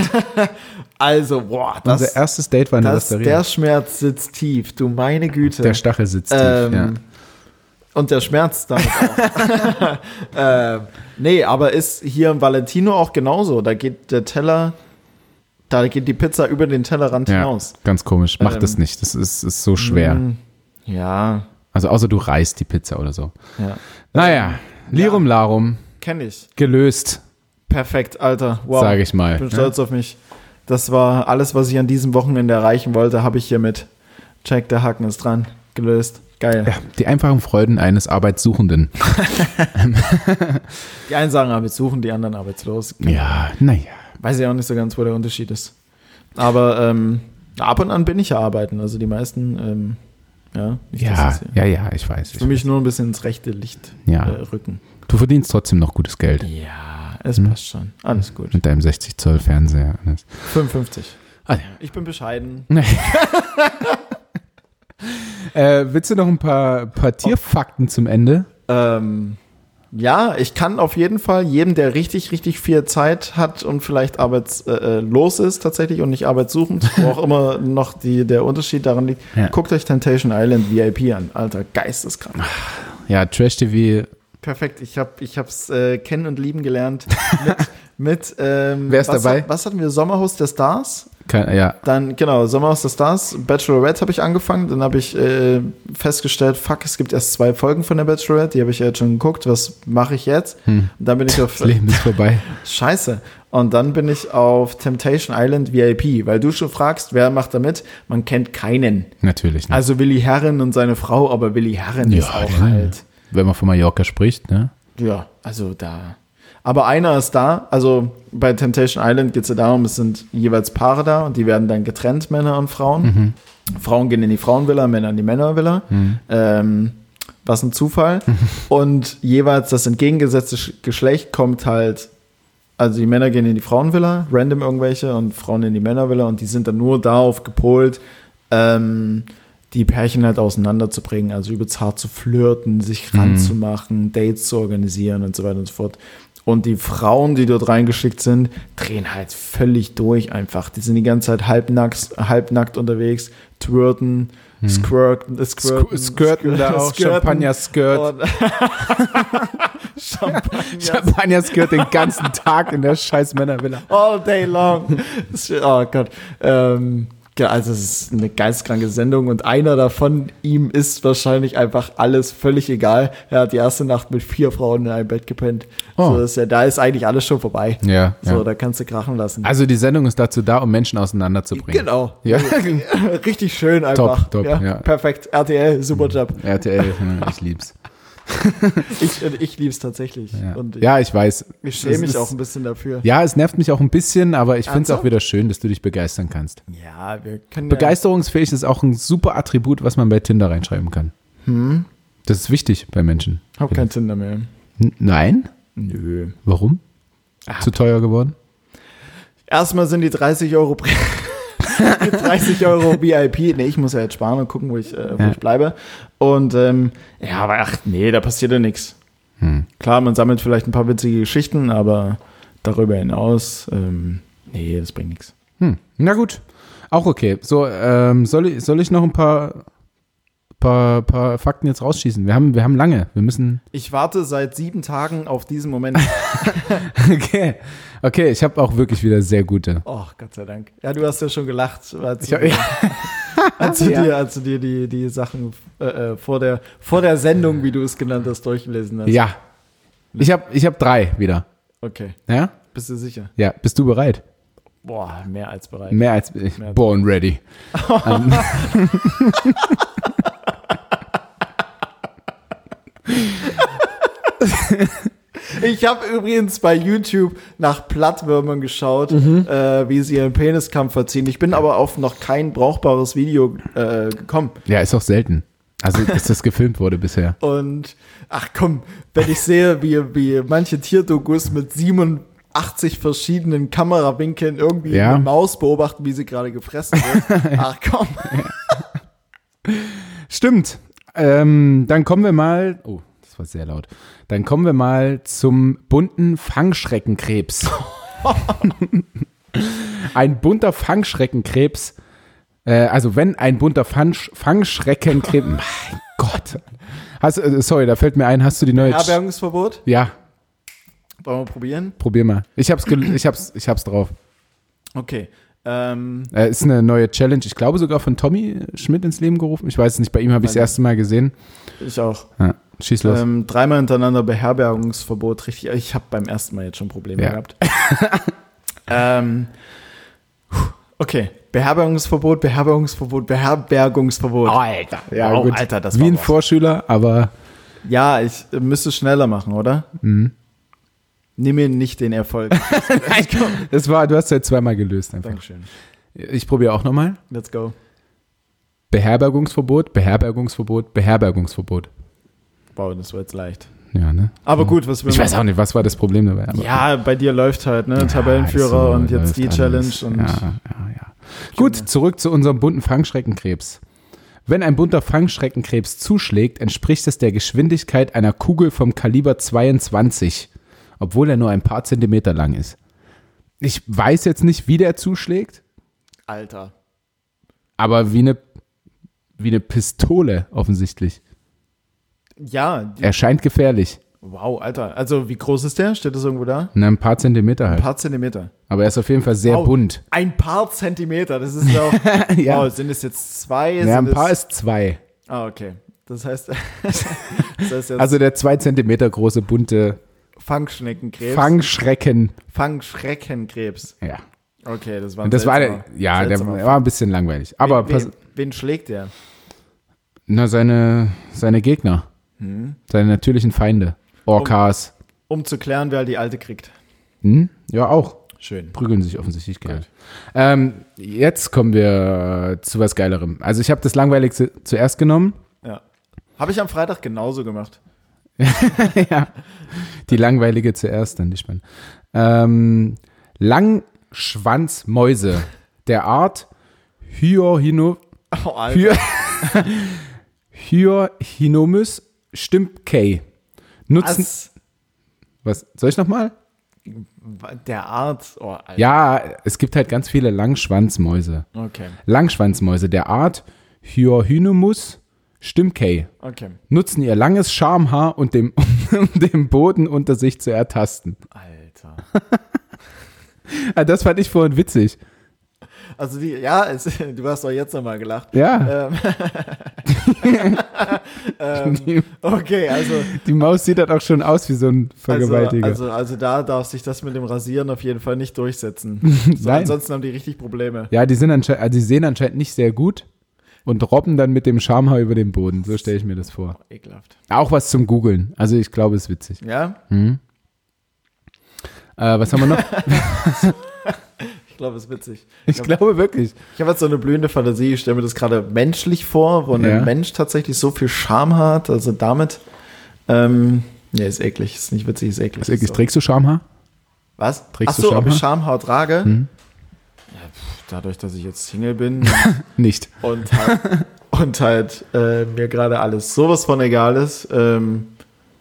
Unser erstes Date war in der L'Osteria. Der Schmerz sitzt tief, du meine Güte. Der Stachel sitzt tief, ja. Und der Schmerz damit auch. Nee, aber ist hier im Valentino auch genauso. Da geht der Teller, da geht die Pizza über den Tellerrand hinaus. Ganz komisch. Mach das nicht. Das ist so schwer. Ja. Also außer du reißt die Pizza oder so. Ja. Naja, Lirum Larum. Kenn ich. Gelöst. Perfekt, Alter. Wow. Sag ich mal. Ich bin stolz auf mich. Das war alles, was ich an diesem Wochenende erreichen wollte, habe ich hier mit Check, der Haken ist dran, gelöst. Geil. Ja, die einfachen Freuden eines Arbeitssuchenden. Die einen sagen arbeitssuchend, die anderen arbeitslos. Ja, naja. Weiß ich auch nicht so ganz, wo der Unterschied ist. Aber ab und an bin ich ja arbeiten. Also die meisten, ich weiß. Für mich nur ein bisschen ins rechte Licht rücken. Du verdienst trotzdem noch gutes Geld. Ja, es passt schon. Alles gut. Mit deinem 60 Zoll Fernseher. 55. Ah, ja. Ich bin bescheiden. Willst du noch ein paar Tierfakten zum Ende? Ja, ich kann auf jeden Fall jedem, der richtig, richtig viel Zeit hat und vielleicht arbeitslos ist tatsächlich und nicht arbeitssuchend, wo auch immer noch der Unterschied daran liegt, guckt euch Temptation Island VIP an. Alter, geisteskrank. Ja, Trash-TV. Perfekt, ich hab's kennen und lieben gelernt mit wer ist dabei? Was hatten wir? Sommerhaus der Stars? Dann, genau, Sommerhaus der Stars, Bachelorette habe ich angefangen, dann habe ich festgestellt, es gibt erst 2 Folgen von der Bachelorette, die habe ich ja jetzt schon geguckt, was mache ich jetzt? Und dann bin ich auf... Das Leben ist vorbei. Scheiße. Und dann bin ich auf Temptation Island VIP, weil du schon fragst, wer macht da mit? Man kennt keinen. Natürlich nicht. Also Willi Herren und seine Frau, aber Willi Herren ist auch alt. Wenn man von Mallorca spricht, ne? Ja, also da... Aber einer ist da, also bei Temptation Island geht es ja darum, es sind jeweils Paare da und die werden dann getrennt, Männer und Frauen. Mhm. Frauen gehen in die Frauenvilla, Männer in die Männervilla. Mhm. Was ein Zufall. Und jeweils das entgegengesetzte Geschlecht kommt halt, also die Männer gehen in die Frauenvilla, random irgendwelche, und Frauen in die Männervilla und die sind dann nur darauf gepolt, die Pärchen halt auseinanderzubringen, also übelst hart zu flirten, sich ranzumachen, Dates zu organisieren und so weiter und so fort. Und die Frauen, die dort reingeschickt sind, drehen halt völlig durch einfach. Die sind die ganze Zeit halbnackt unterwegs, twirten, squirten da auch, Champagner-Skirt. Champagner-Skirt den ganzen Tag in der scheiß Männervilla. All day long. Oh Gott. Also es ist eine geistkranke Sendung und einer davon, ihm ist wahrscheinlich einfach alles völlig egal. Er hat die erste Nacht mit 4 Frauen in einem Bett gepennt. Oh. So ist da ist eigentlich alles schon vorbei. Ja, so, da kannst du krachen lassen. Also die Sendung ist dazu da, um Menschen auseinanderzubringen. Genau. Ja. Richtig schön einfach. Top, ja. Perfekt. RTL, super Job. RTL, ich lieb's. ich liebe es tatsächlich. Ja. Und ich weiß. Ich schäme mich auch ein bisschen dafür. Ja, es nervt mich auch ein bisschen, aber ich finde es auch wieder schön, dass du dich begeistern kannst. Ja, wir können. Begeisterungsfähig ist auch ein super Attribut, was man bei Tinder reinschreiben kann. Das ist wichtig bei Menschen. Ich habe kein Tinder mehr. Nein? Nö. Warum? Zu teuer geworden? Erstmal sind die 30 € €30 VIP. Nee, ich muss ja jetzt sparen und gucken, wo ich bleibe. Und da passiert ja nichts. Klar, man sammelt vielleicht ein paar witzige Geschichten, aber darüber hinaus, das bringt nichts. Na gut, auch okay. So, soll ich noch ein paar Fakten jetzt rausschießen? Wir haben lange. Wir müssen. Ich warte seit 7 Tagen auf diesen Moment. Okay, ich habe auch wirklich wieder sehr gute. Oh, Gott sei Dank. Ja, du hast ja schon gelacht, als du dir die Sachen vor der Sendung, wie du es genannt hast, durchgelesen hast. Ja. Ich hab 3 wieder. Okay. Ja? Bist du sicher? Ja, bist du bereit? Boah, mehr als bereit. Born ready. Ich habe übrigens bei YouTube nach Plattwürmern geschaut, wie sie ihren Peniskampf verziehen. Ich bin aber auf noch kein brauchbares Video gekommen. Ja, ist auch selten. Also, dass das gefilmt wurde bisher. Und, wenn ich sehe, wie manche Tierdokus mit 87 verschiedenen Kamerawinkeln irgendwie eine Maus beobachten, wie sie gerade gefressen wird. Stimmt. Dann kommen wir mal... Oh, das war sehr laut. Dann kommen wir mal zum bunten Fangschreckenkrebs. Ein bunter Fangschreckenkrebs. Also wenn ein bunter Fangschreckenkrebs... Mein Gott. Da fällt mir ein, hast du die neue... Beherbergungsverbot? Ja. Wollen wir probieren? Probier mal. Ich hab's drauf. Okay. Ist eine neue Challenge, ich glaube sogar von Tommy Schmidt ins Leben gerufen. Ich weiß es nicht, bei ihm habe ich das erste Mal gesehen. Ich auch. Ja, schieß los. 3 Mal hintereinander Beherbergungsverbot, richtig. Ich habe beim ersten Mal jetzt schon Probleme gehabt. Okay, Beherbergungsverbot. Alter, ja, wow, gut. Alter, das war wie ein Vorschüler, aber... Ja, ich müsste schneller machen, oder? Mhm. Nimm mir nicht den Erfolg. Nein, komm. Das war, du hast es ja zweimal gelöst einfach. Dankeschön. Ich probiere auch nochmal. Let's go. Beherbergungsverbot. Wow, das war jetzt leicht. Ja, ne? Aber gut, was wir Ich machen? Weiß auch nicht, was war das Problem dabei? Aber ja, bei dir läuft halt, ne? Ja, Tabellenführer so, und jetzt die Challenge. Und ja. Gut, zurück zu unserem bunten Fangschreckenkrebs. Wenn ein bunter Fangschreckenkrebs zuschlägt, entspricht es der Geschwindigkeit einer Kugel vom Kaliber 22, obwohl er nur ein paar Zentimeter lang ist. Ich weiß jetzt nicht, wie der zuschlägt. Alter. Aber wie eine Pistole offensichtlich. Ja. Er scheint gefährlich. Wow, Alter. Also, wie groß ist der? Steht das irgendwo da? Na, ein paar Zentimeter halt. Ein paar Zentimeter. Aber er ist auf jeden Fall sehr bunt. Ein paar Zentimeter, das ist doch... ja. Wow, sind es jetzt zwei? Ja, ein paar ist zwei. Ah, okay. Das heißt... jetzt also der 2 Zentimeter große, bunte... Fangschreckenkrebs. Ja. Okay, das war ein der war ein bisschen langweilig. Aber wen schlägt der? Na, seine Gegner. Hm? Seine natürlichen Feinde. Orcas. Um zu klären, wer die Alte kriegt. Hm? Ja, auch. Schön. Prügeln sich offensichtlich geil. Jetzt kommen wir zu was Geilerem. Also ich habe das Langweiligste zuerst genommen. Ja. Habe ich am Freitag genauso gemacht. Ja. Die langweilige zuerst, dann die spannende. Langschwanzmäuse der Art Hyorhinomus stimpkei. Nutzen. Was? Soll ich nochmal? Der Art. Oh, Alter. Ja, es gibt halt ganz viele Langschwanzmäuse. Okay. Langschwanzmäuse der Art Hyorhinomus Stimmkei. Okay. Nutzen ihr langes Schamhaar und den Boden unter sich zu ertasten. Alter. Das fand ich vorhin witzig. Also du hast doch jetzt nochmal gelacht. Ja. Okay, also. Die Maus sieht halt auch schon aus wie so ein Vergewaltiger. Also da darf sich das mit dem Rasieren auf jeden Fall nicht durchsetzen. So, ansonsten haben die richtig Probleme. Ja, die sehen anscheinend nicht sehr gut. Und robben dann mit dem Schamhaar über den Boden. So stelle ich mir das vor. Ekelhaft. Auch was zum Googeln. Also ich glaube, es ist witzig. Ja? Hm. Was haben wir noch? Ich glaube, es ist witzig. Ich glaube wirklich. Ich habe jetzt so eine blühende Fantasie. Ich stelle mir das gerade menschlich vor, wo ein Mensch tatsächlich so viel Scham hat. Also damit. Ist eklig. Ist nicht witzig, ist eklig. Ist eklig. So. Trägst du Schamhaar? Was? Achso, ob ich Schamhaar trage? Hm. Dadurch, dass ich jetzt Single bin. Nicht. Und halt mir gerade alles sowas von egal ist.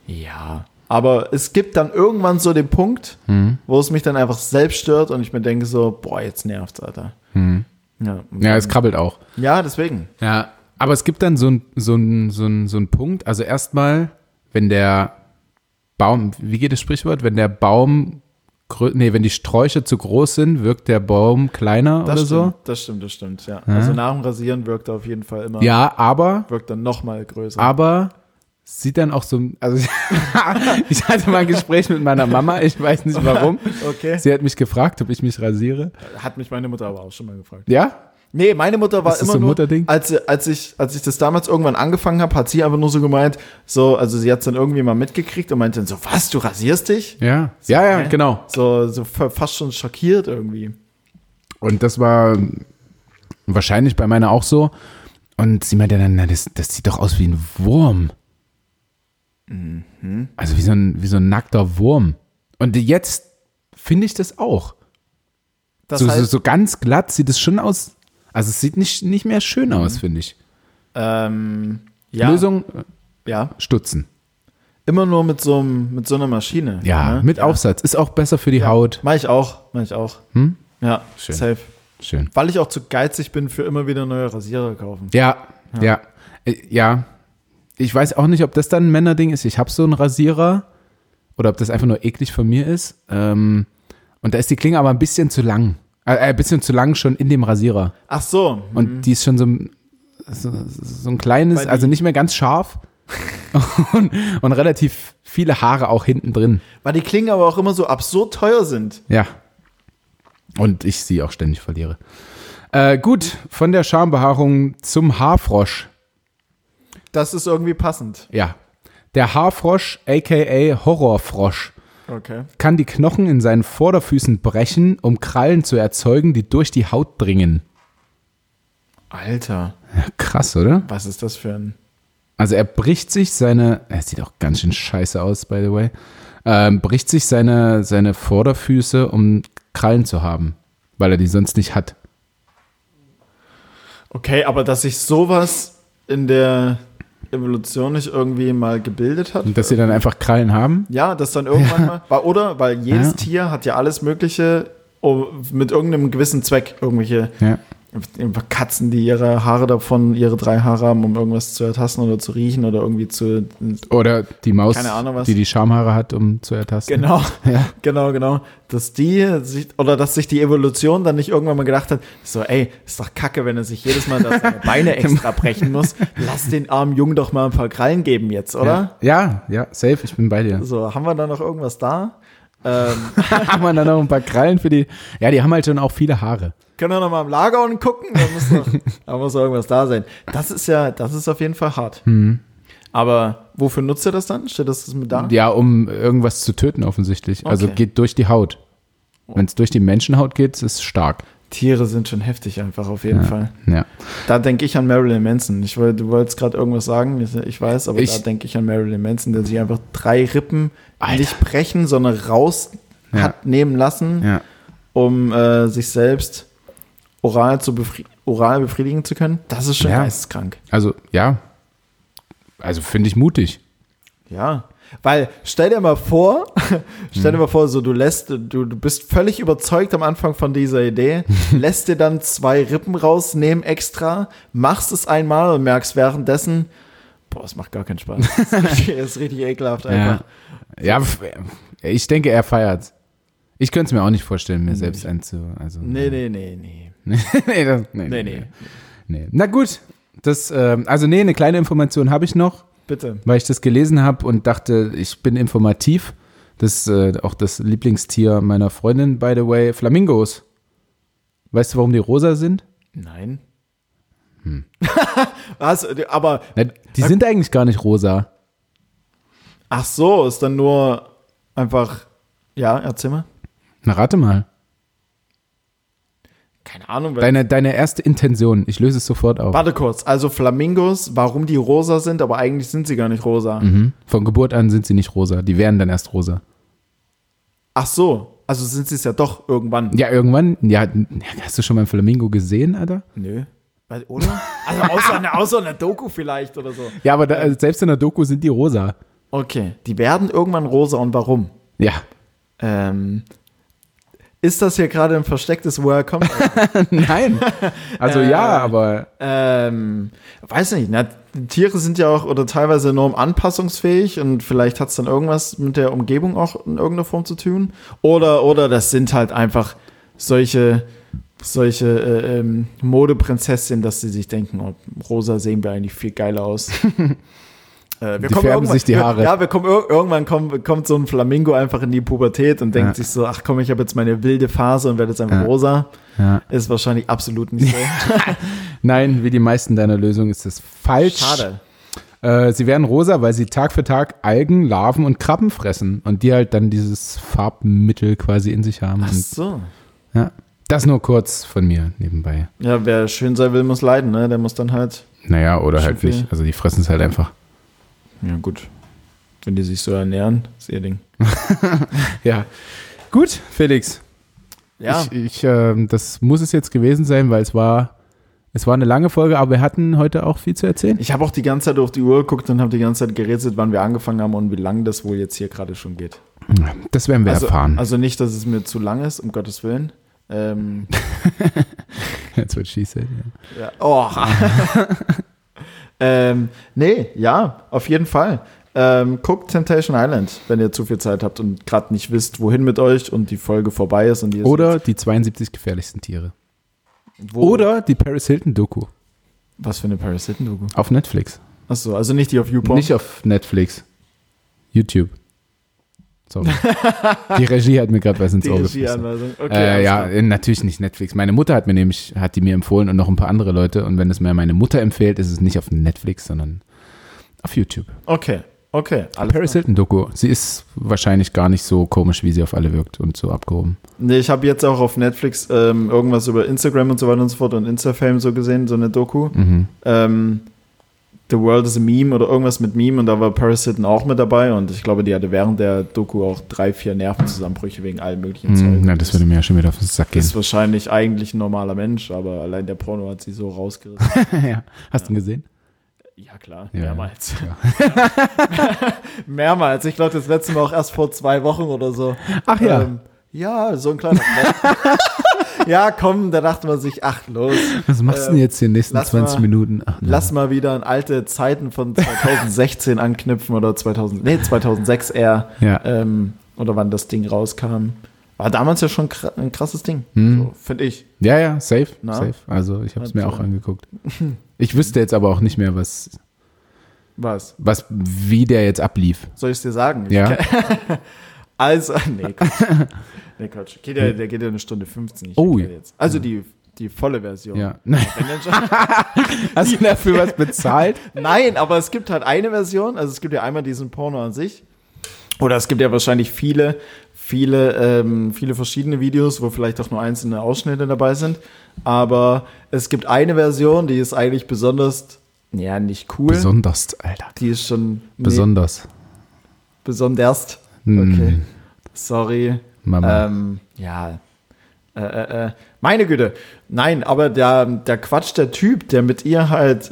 Ja. Aber es gibt dann irgendwann so den Punkt, wo es mich dann einfach selbst stört und ich mir denke so, boah, jetzt nervt's, Alter. Mhm. Ja, es krabbelt auch. Ja, deswegen. Ja, aber es gibt dann so einen Punkt. Also erstmal, wenn der Baum, wie geht das Sprichwort? Wenn die Sträuche zu groß sind, wirkt der Baum kleiner oder so? Das stimmt, ja. Also nach dem Rasieren wirkt er auf jeden Fall immer. Ja, aber. Wirkt dann nochmal größer. Aber sieht dann auch so. Also ich hatte mal ein Gespräch mit meiner Mama, ich weiß nicht warum. Okay. Sie hat mich gefragt, ob ich mich rasiere. Hat mich meine Mutter aber auch schon mal gefragt. Ja? Nee, meine Mutter war ist das immer so ein nur, Mutterding? Als ich das damals irgendwann angefangen habe, hat sie einfach nur so gemeint, so, also sie hat es dann irgendwie mal mitgekriegt und meinte dann so, was, du rasierst dich? Ja, so, ja, genau. So fast schon schockiert irgendwie. Und das war wahrscheinlich bei meiner auch so. Und sie meinte dann, na, das sieht doch aus wie ein Wurm. Mhm. Also wie so ein nackter Wurm. Und jetzt finde ich das auch. Das so ganz glatt sieht es schon aus. Also es sieht nicht mehr schön aus, finde ich. Ja. Lösung? Ja. Stutzen. Immer nur mit so einer Maschine. Ja, ne? Mit Aufsatz. Ist auch besser für die Haut. Mach ich auch. Hm? Ja, schön. Safe. Schön. Weil ich auch zu geizig bin, für immer wieder neue Rasierer kaufen. Ja. Ich weiß auch nicht, ob das dann ein Männerding ist. Ich habe so einen Rasierer. Oder ob das einfach nur eklig von mir ist. Und da ist die Klinge aber ein bisschen zu lang. Ein bisschen zu lang schon in dem Rasierer. Ach so. Und die ist schon so ein kleines, also nicht mehr ganz scharf und relativ viele Haare auch hinten drin. Weil die Klingen aber auch immer so absurd teuer sind. Ja. Und ich sie auch ständig verliere. Gut, von der Schambehaarung zum Haarfrosch. Das ist irgendwie passend. Ja. Der Haarfrosch, a.k.a. Horrorfrosch, kann die Knochen in seinen Vorderfüßen brechen, um Krallen zu erzeugen, die durch die Haut dringen. Alter. Ja, krass, oder? Was ist das für ein... Also er bricht sich seine... Er sieht auch ganz schön scheiße aus, by the way. Bricht sich seine Vorderfüße, um Krallen zu haben, weil er die sonst nicht hat. Okay, aber dass sich sowas in der Evolution nicht irgendwie mal gebildet hat. Und dass sie dann einfach Krallen haben? Ja, dass dann irgendwann mal... Oder, weil jedes Tier hat ja alles Mögliche mit irgendeinem gewissen Zweck, irgendwelche... Ja. Katzen, die ihre drei Haare haben, um irgendwas zu ertasten oder zu riechen oder irgendwie zu... Oder die Maus, keine Ahnung was, die Schamhaare hat, um zu ertasten. Genau, ja. Genau. Dass sich die Evolution dann nicht irgendwann mal gedacht hat, so ey, ist doch kacke, wenn er sich jedes Mal seine Beine extra brechen muss. Lass den armen Jungen doch mal ein paar Krallen geben jetzt, oder? Ja, safe, ich bin bei dir. So, haben wir da noch irgendwas da? Haben wir dann noch ein paar Krallen für die... Ja, die haben halt schon auch viele Haare. Können wir noch mal im Lager und gucken? Da muss doch irgendwas da sein. Das ist auf jeden Fall hart. Mhm. Aber wofür nutzt er das dann? Steht das mit da? Ja, um irgendwas zu töten offensichtlich. Okay. Also geht durch die Haut. Wenn es durch die Menschenhaut geht, ist es stark. Tiere sind schon heftig einfach auf jeden Fall. Ja. Da denke ich an Marilyn Manson. Du wolltest gerade irgendwas sagen, ich weiß, aber da denke ich an Marilyn Manson, der sich einfach drei Rippen nicht brechen, sondern raus hat nehmen lassen, um sich selbst oral befriedigen zu können. Das ist schon geisteskrank. Also finde ich mutig. Ja. Weil, stell dir mal vor, so du bist völlig überzeugt am Anfang von dieser Idee, lässt dir dann zwei Rippen rausnehmen extra, machst es einmal und merkst währenddessen, boah, es macht gar keinen Spaß. Das ist richtig ekelhaft einfach. Ja, ich denke, er feiert's. Ich könnte es mir auch nicht vorstellen, mir selbst Nee. Na gut, das, eine kleine Information habe ich noch. Bitte. Weil ich das gelesen habe und dachte, ich bin informativ. Das ist auch das Lieblingstier meiner Freundin, by the way, Flamingos. Weißt du, warum die rosa sind? Nein. Was? Aber... Na, die sind eigentlich gar nicht rosa. Ach so, ist dann nur einfach... Ja, erzähl mal. Na, rate mal. Keine Ahnung. Deine erste Intention, ich löse es sofort auf. Warte kurz, also Flamingos, warum die rosa sind, aber eigentlich sind sie gar nicht rosa. Mhm. Von Geburt an sind sie nicht rosa, die werden dann erst rosa. Ach so, also sind sie es ja doch irgendwann. Ja, irgendwann, ja, hast du schon mal einen Flamingo gesehen, Alter? Nö. Oder? Also außer in der Doku vielleicht oder so. Ja, aber selbst in der Doku sind die rosa. Okay, die werden irgendwann rosa und warum? Ja. Ist das hier gerade ein verstecktes Woher kommt? Nein. Also aber... weiß nicht. Na, Tiere sind ja auch oder teilweise enorm anpassungsfähig und vielleicht hat es dann irgendwas mit der Umgebung auch in irgendeiner Form zu tun. Oder das sind halt einfach solche Modeprinzessinnen, dass sie sich denken, oh, rosa sehen wir eigentlich viel geiler aus. Die färben sich die Haare. Irgendwann kommt so ein Flamingo einfach in die Pubertät und denkt sich so, ach komm, ich habe jetzt meine wilde Phase und werde jetzt einfach rosa. Ja. Ist wahrscheinlich absolut nicht so. Nein, wie die meisten deiner Lösungen ist das falsch. Schade. Sie werden rosa, weil sie Tag für Tag Algen, Larven und Krabben fressen und die halt dann dieses Farbmittel quasi in sich haben. Ach so. Ja, das nur kurz von mir nebenbei. Ja, wer schön sein will, muss leiden, ne? Der muss dann halt. Naja, oder halt nicht. Also die fressen es halt einfach. Ja, gut. Wenn die sich so ernähren, ist ihr Ding. Ja. Gut, Felix. Ja. Ich das muss es jetzt gewesen sein, weil es war eine lange Folge, aber wir hatten heute auch viel zu erzählen. Ich habe auch die ganze Zeit auf die Uhr geguckt und habe die ganze Zeit gerätselt, wann wir angefangen haben und wie lange das wohl jetzt hier gerade schon geht. Das werden wir erfahren. Also nicht, dass es mir zu lang ist, um Gottes Willen. That's what she said. Yeah. Ja. Oh. Auf jeden Fall. Guckt Temptation Island, wenn ihr zu viel Zeit habt und gerade nicht wisst, wohin mit euch und die Folge vorbei ist. Oder die 72 gefährlichsten Tiere. Oder die Paris Hilton Doku. Was für eine Paris Hilton Doku? Auf Netflix. Achso, also nicht die auf YouPorn? Nicht auf Netflix. YouTube. Sorry. Die Regie hat mir gerade was ins Ohr gefressen. Okay, ja, natürlich nicht Netflix. Meine Mutter hat mir nämlich, hat die mir empfohlen und noch ein paar andere Leute. Und wenn es mir meine Mutter empfiehlt, ist es nicht auf Netflix, sondern auf YouTube. Okay, okay. Paris Hilton Doku. Sie ist wahrscheinlich gar nicht so komisch, wie sie auf alle wirkt und so abgehoben. Nee, ich habe jetzt auch auf Netflix irgendwas über Instagram und so weiter und so fort und Instafame so gesehen, so eine Doku. Mhm. The World is a Meme oder irgendwas mit Meme und da war Paris Hilton auch mit dabei und ich glaube, die hatte während der Doku auch 3-4 Nervenzusammenbrüche wegen allem möglichen Zeug. Na, das würde mir ja schon wieder auf den Sack gehen. Ist wahrscheinlich eigentlich ein normaler Mensch, aber allein der Porno hat sie so rausgerissen. Ja. Hast du ihn gesehen? Ja, klar, ja, mehrmals. Ja. Mehrmals. Ich glaube, das letzte Mal auch erst vor 2 Wochen oder so. Ach ja. Ja, so ein kleiner Ja, komm, da dachte man sich, ach los. Was machst du denn jetzt die nächsten 20 Minuten? Ach, lass mal wieder an alte Zeiten von 2016 anknüpfen oder 2006 eher. Ja. Oder wann das Ding rauskam. War damals ja schon ein krasses Ding, so, finde ich. Ja, ja, safe. Also ich habe es mir auch angeguckt. Ich wüsste jetzt aber auch nicht mehr, was wie der jetzt ablief. Soll ich es dir sagen? Ja. Also, Quatsch. Der geht ja eine Stunde 15. Oh, ja. Jetzt. Also die volle Version. Ja. Hast du dafür was bezahlt? Nein, aber es gibt halt eine Version. Also es gibt ja einmal diesen Porno an sich. Oder es gibt ja wahrscheinlich viele verschiedene Videos, wo vielleicht auch nur einzelne Ausschnitte dabei sind. Aber es gibt eine Version, die ist eigentlich besonders, ja, nicht cool. Besonders, Alter. Die ist schon... Besonders. Besonderst. Okay. Sorry. Mama. Meine Güte. Nein, aber der Quatsch, der Typ, der mit ihr halt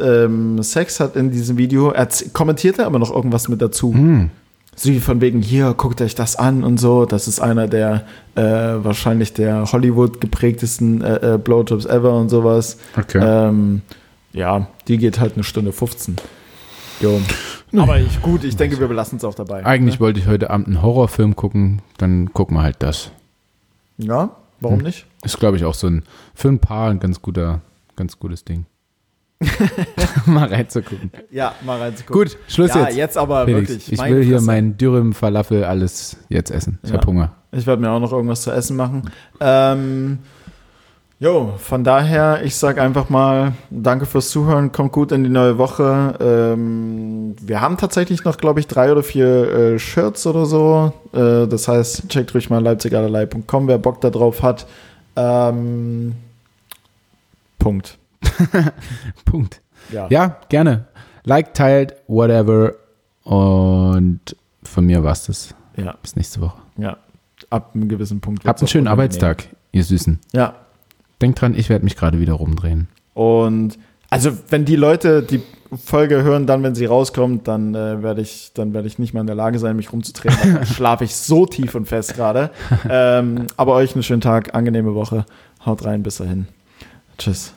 Sex hat in diesem Video, kommentiert er immer noch irgendwas mit dazu. So von wegen, hier, guckt euch das an und so. Das ist einer der wahrscheinlich der Hollywood geprägtesten Blowjobs ever und sowas. Okay. Ja, die geht halt eine Stunde 15. Jo. Aber ich denke, wir belassen es auch dabei. Eigentlich wollte ich heute Abend einen Horrorfilm gucken, dann gucken wir halt das. Ja, warum nicht? Ist, glaube ich, auch so ein für ein Paar ein ganz gutes Ding. Mal reinzugucken. Ja, mal reinzugucken. Gut, Schluss jetzt. Ja, jetzt aber Felix, wirklich. Ich will hier mein Dürüm-Falafel alles jetzt essen. Ich habe Hunger. Ich werde mir auch noch irgendwas zu essen machen. Jo, von daher, ich sag einfach mal, danke fürs Zuhören, kommt gut in die neue Woche. Wir haben tatsächlich noch, glaube ich, 3 oder 4 Shirts oder so. Das heißt, checkt ruhig mal leipzigallerlei.com, wer Bock da drauf hat. Punkt. Punkt. Ja, gerne. Like, teilt, whatever. Und von mir war's das. Ja. Bis nächste Woche. Ja, ab einem gewissen Punkt. Habt einen schönen Arbeitstag, ihr Süßen. Ja. Denkt dran, ich werde mich gerade wieder rumdrehen. Und also wenn die Leute die Folge hören, dann, wenn sie rauskommt, dann werde ich nicht mehr in der Lage sein, mich rumzudrehen. Dann schlafe ich so tief und fest gerade. Aber euch einen schönen Tag, angenehme Woche. Haut rein, bis dahin. Tschüss.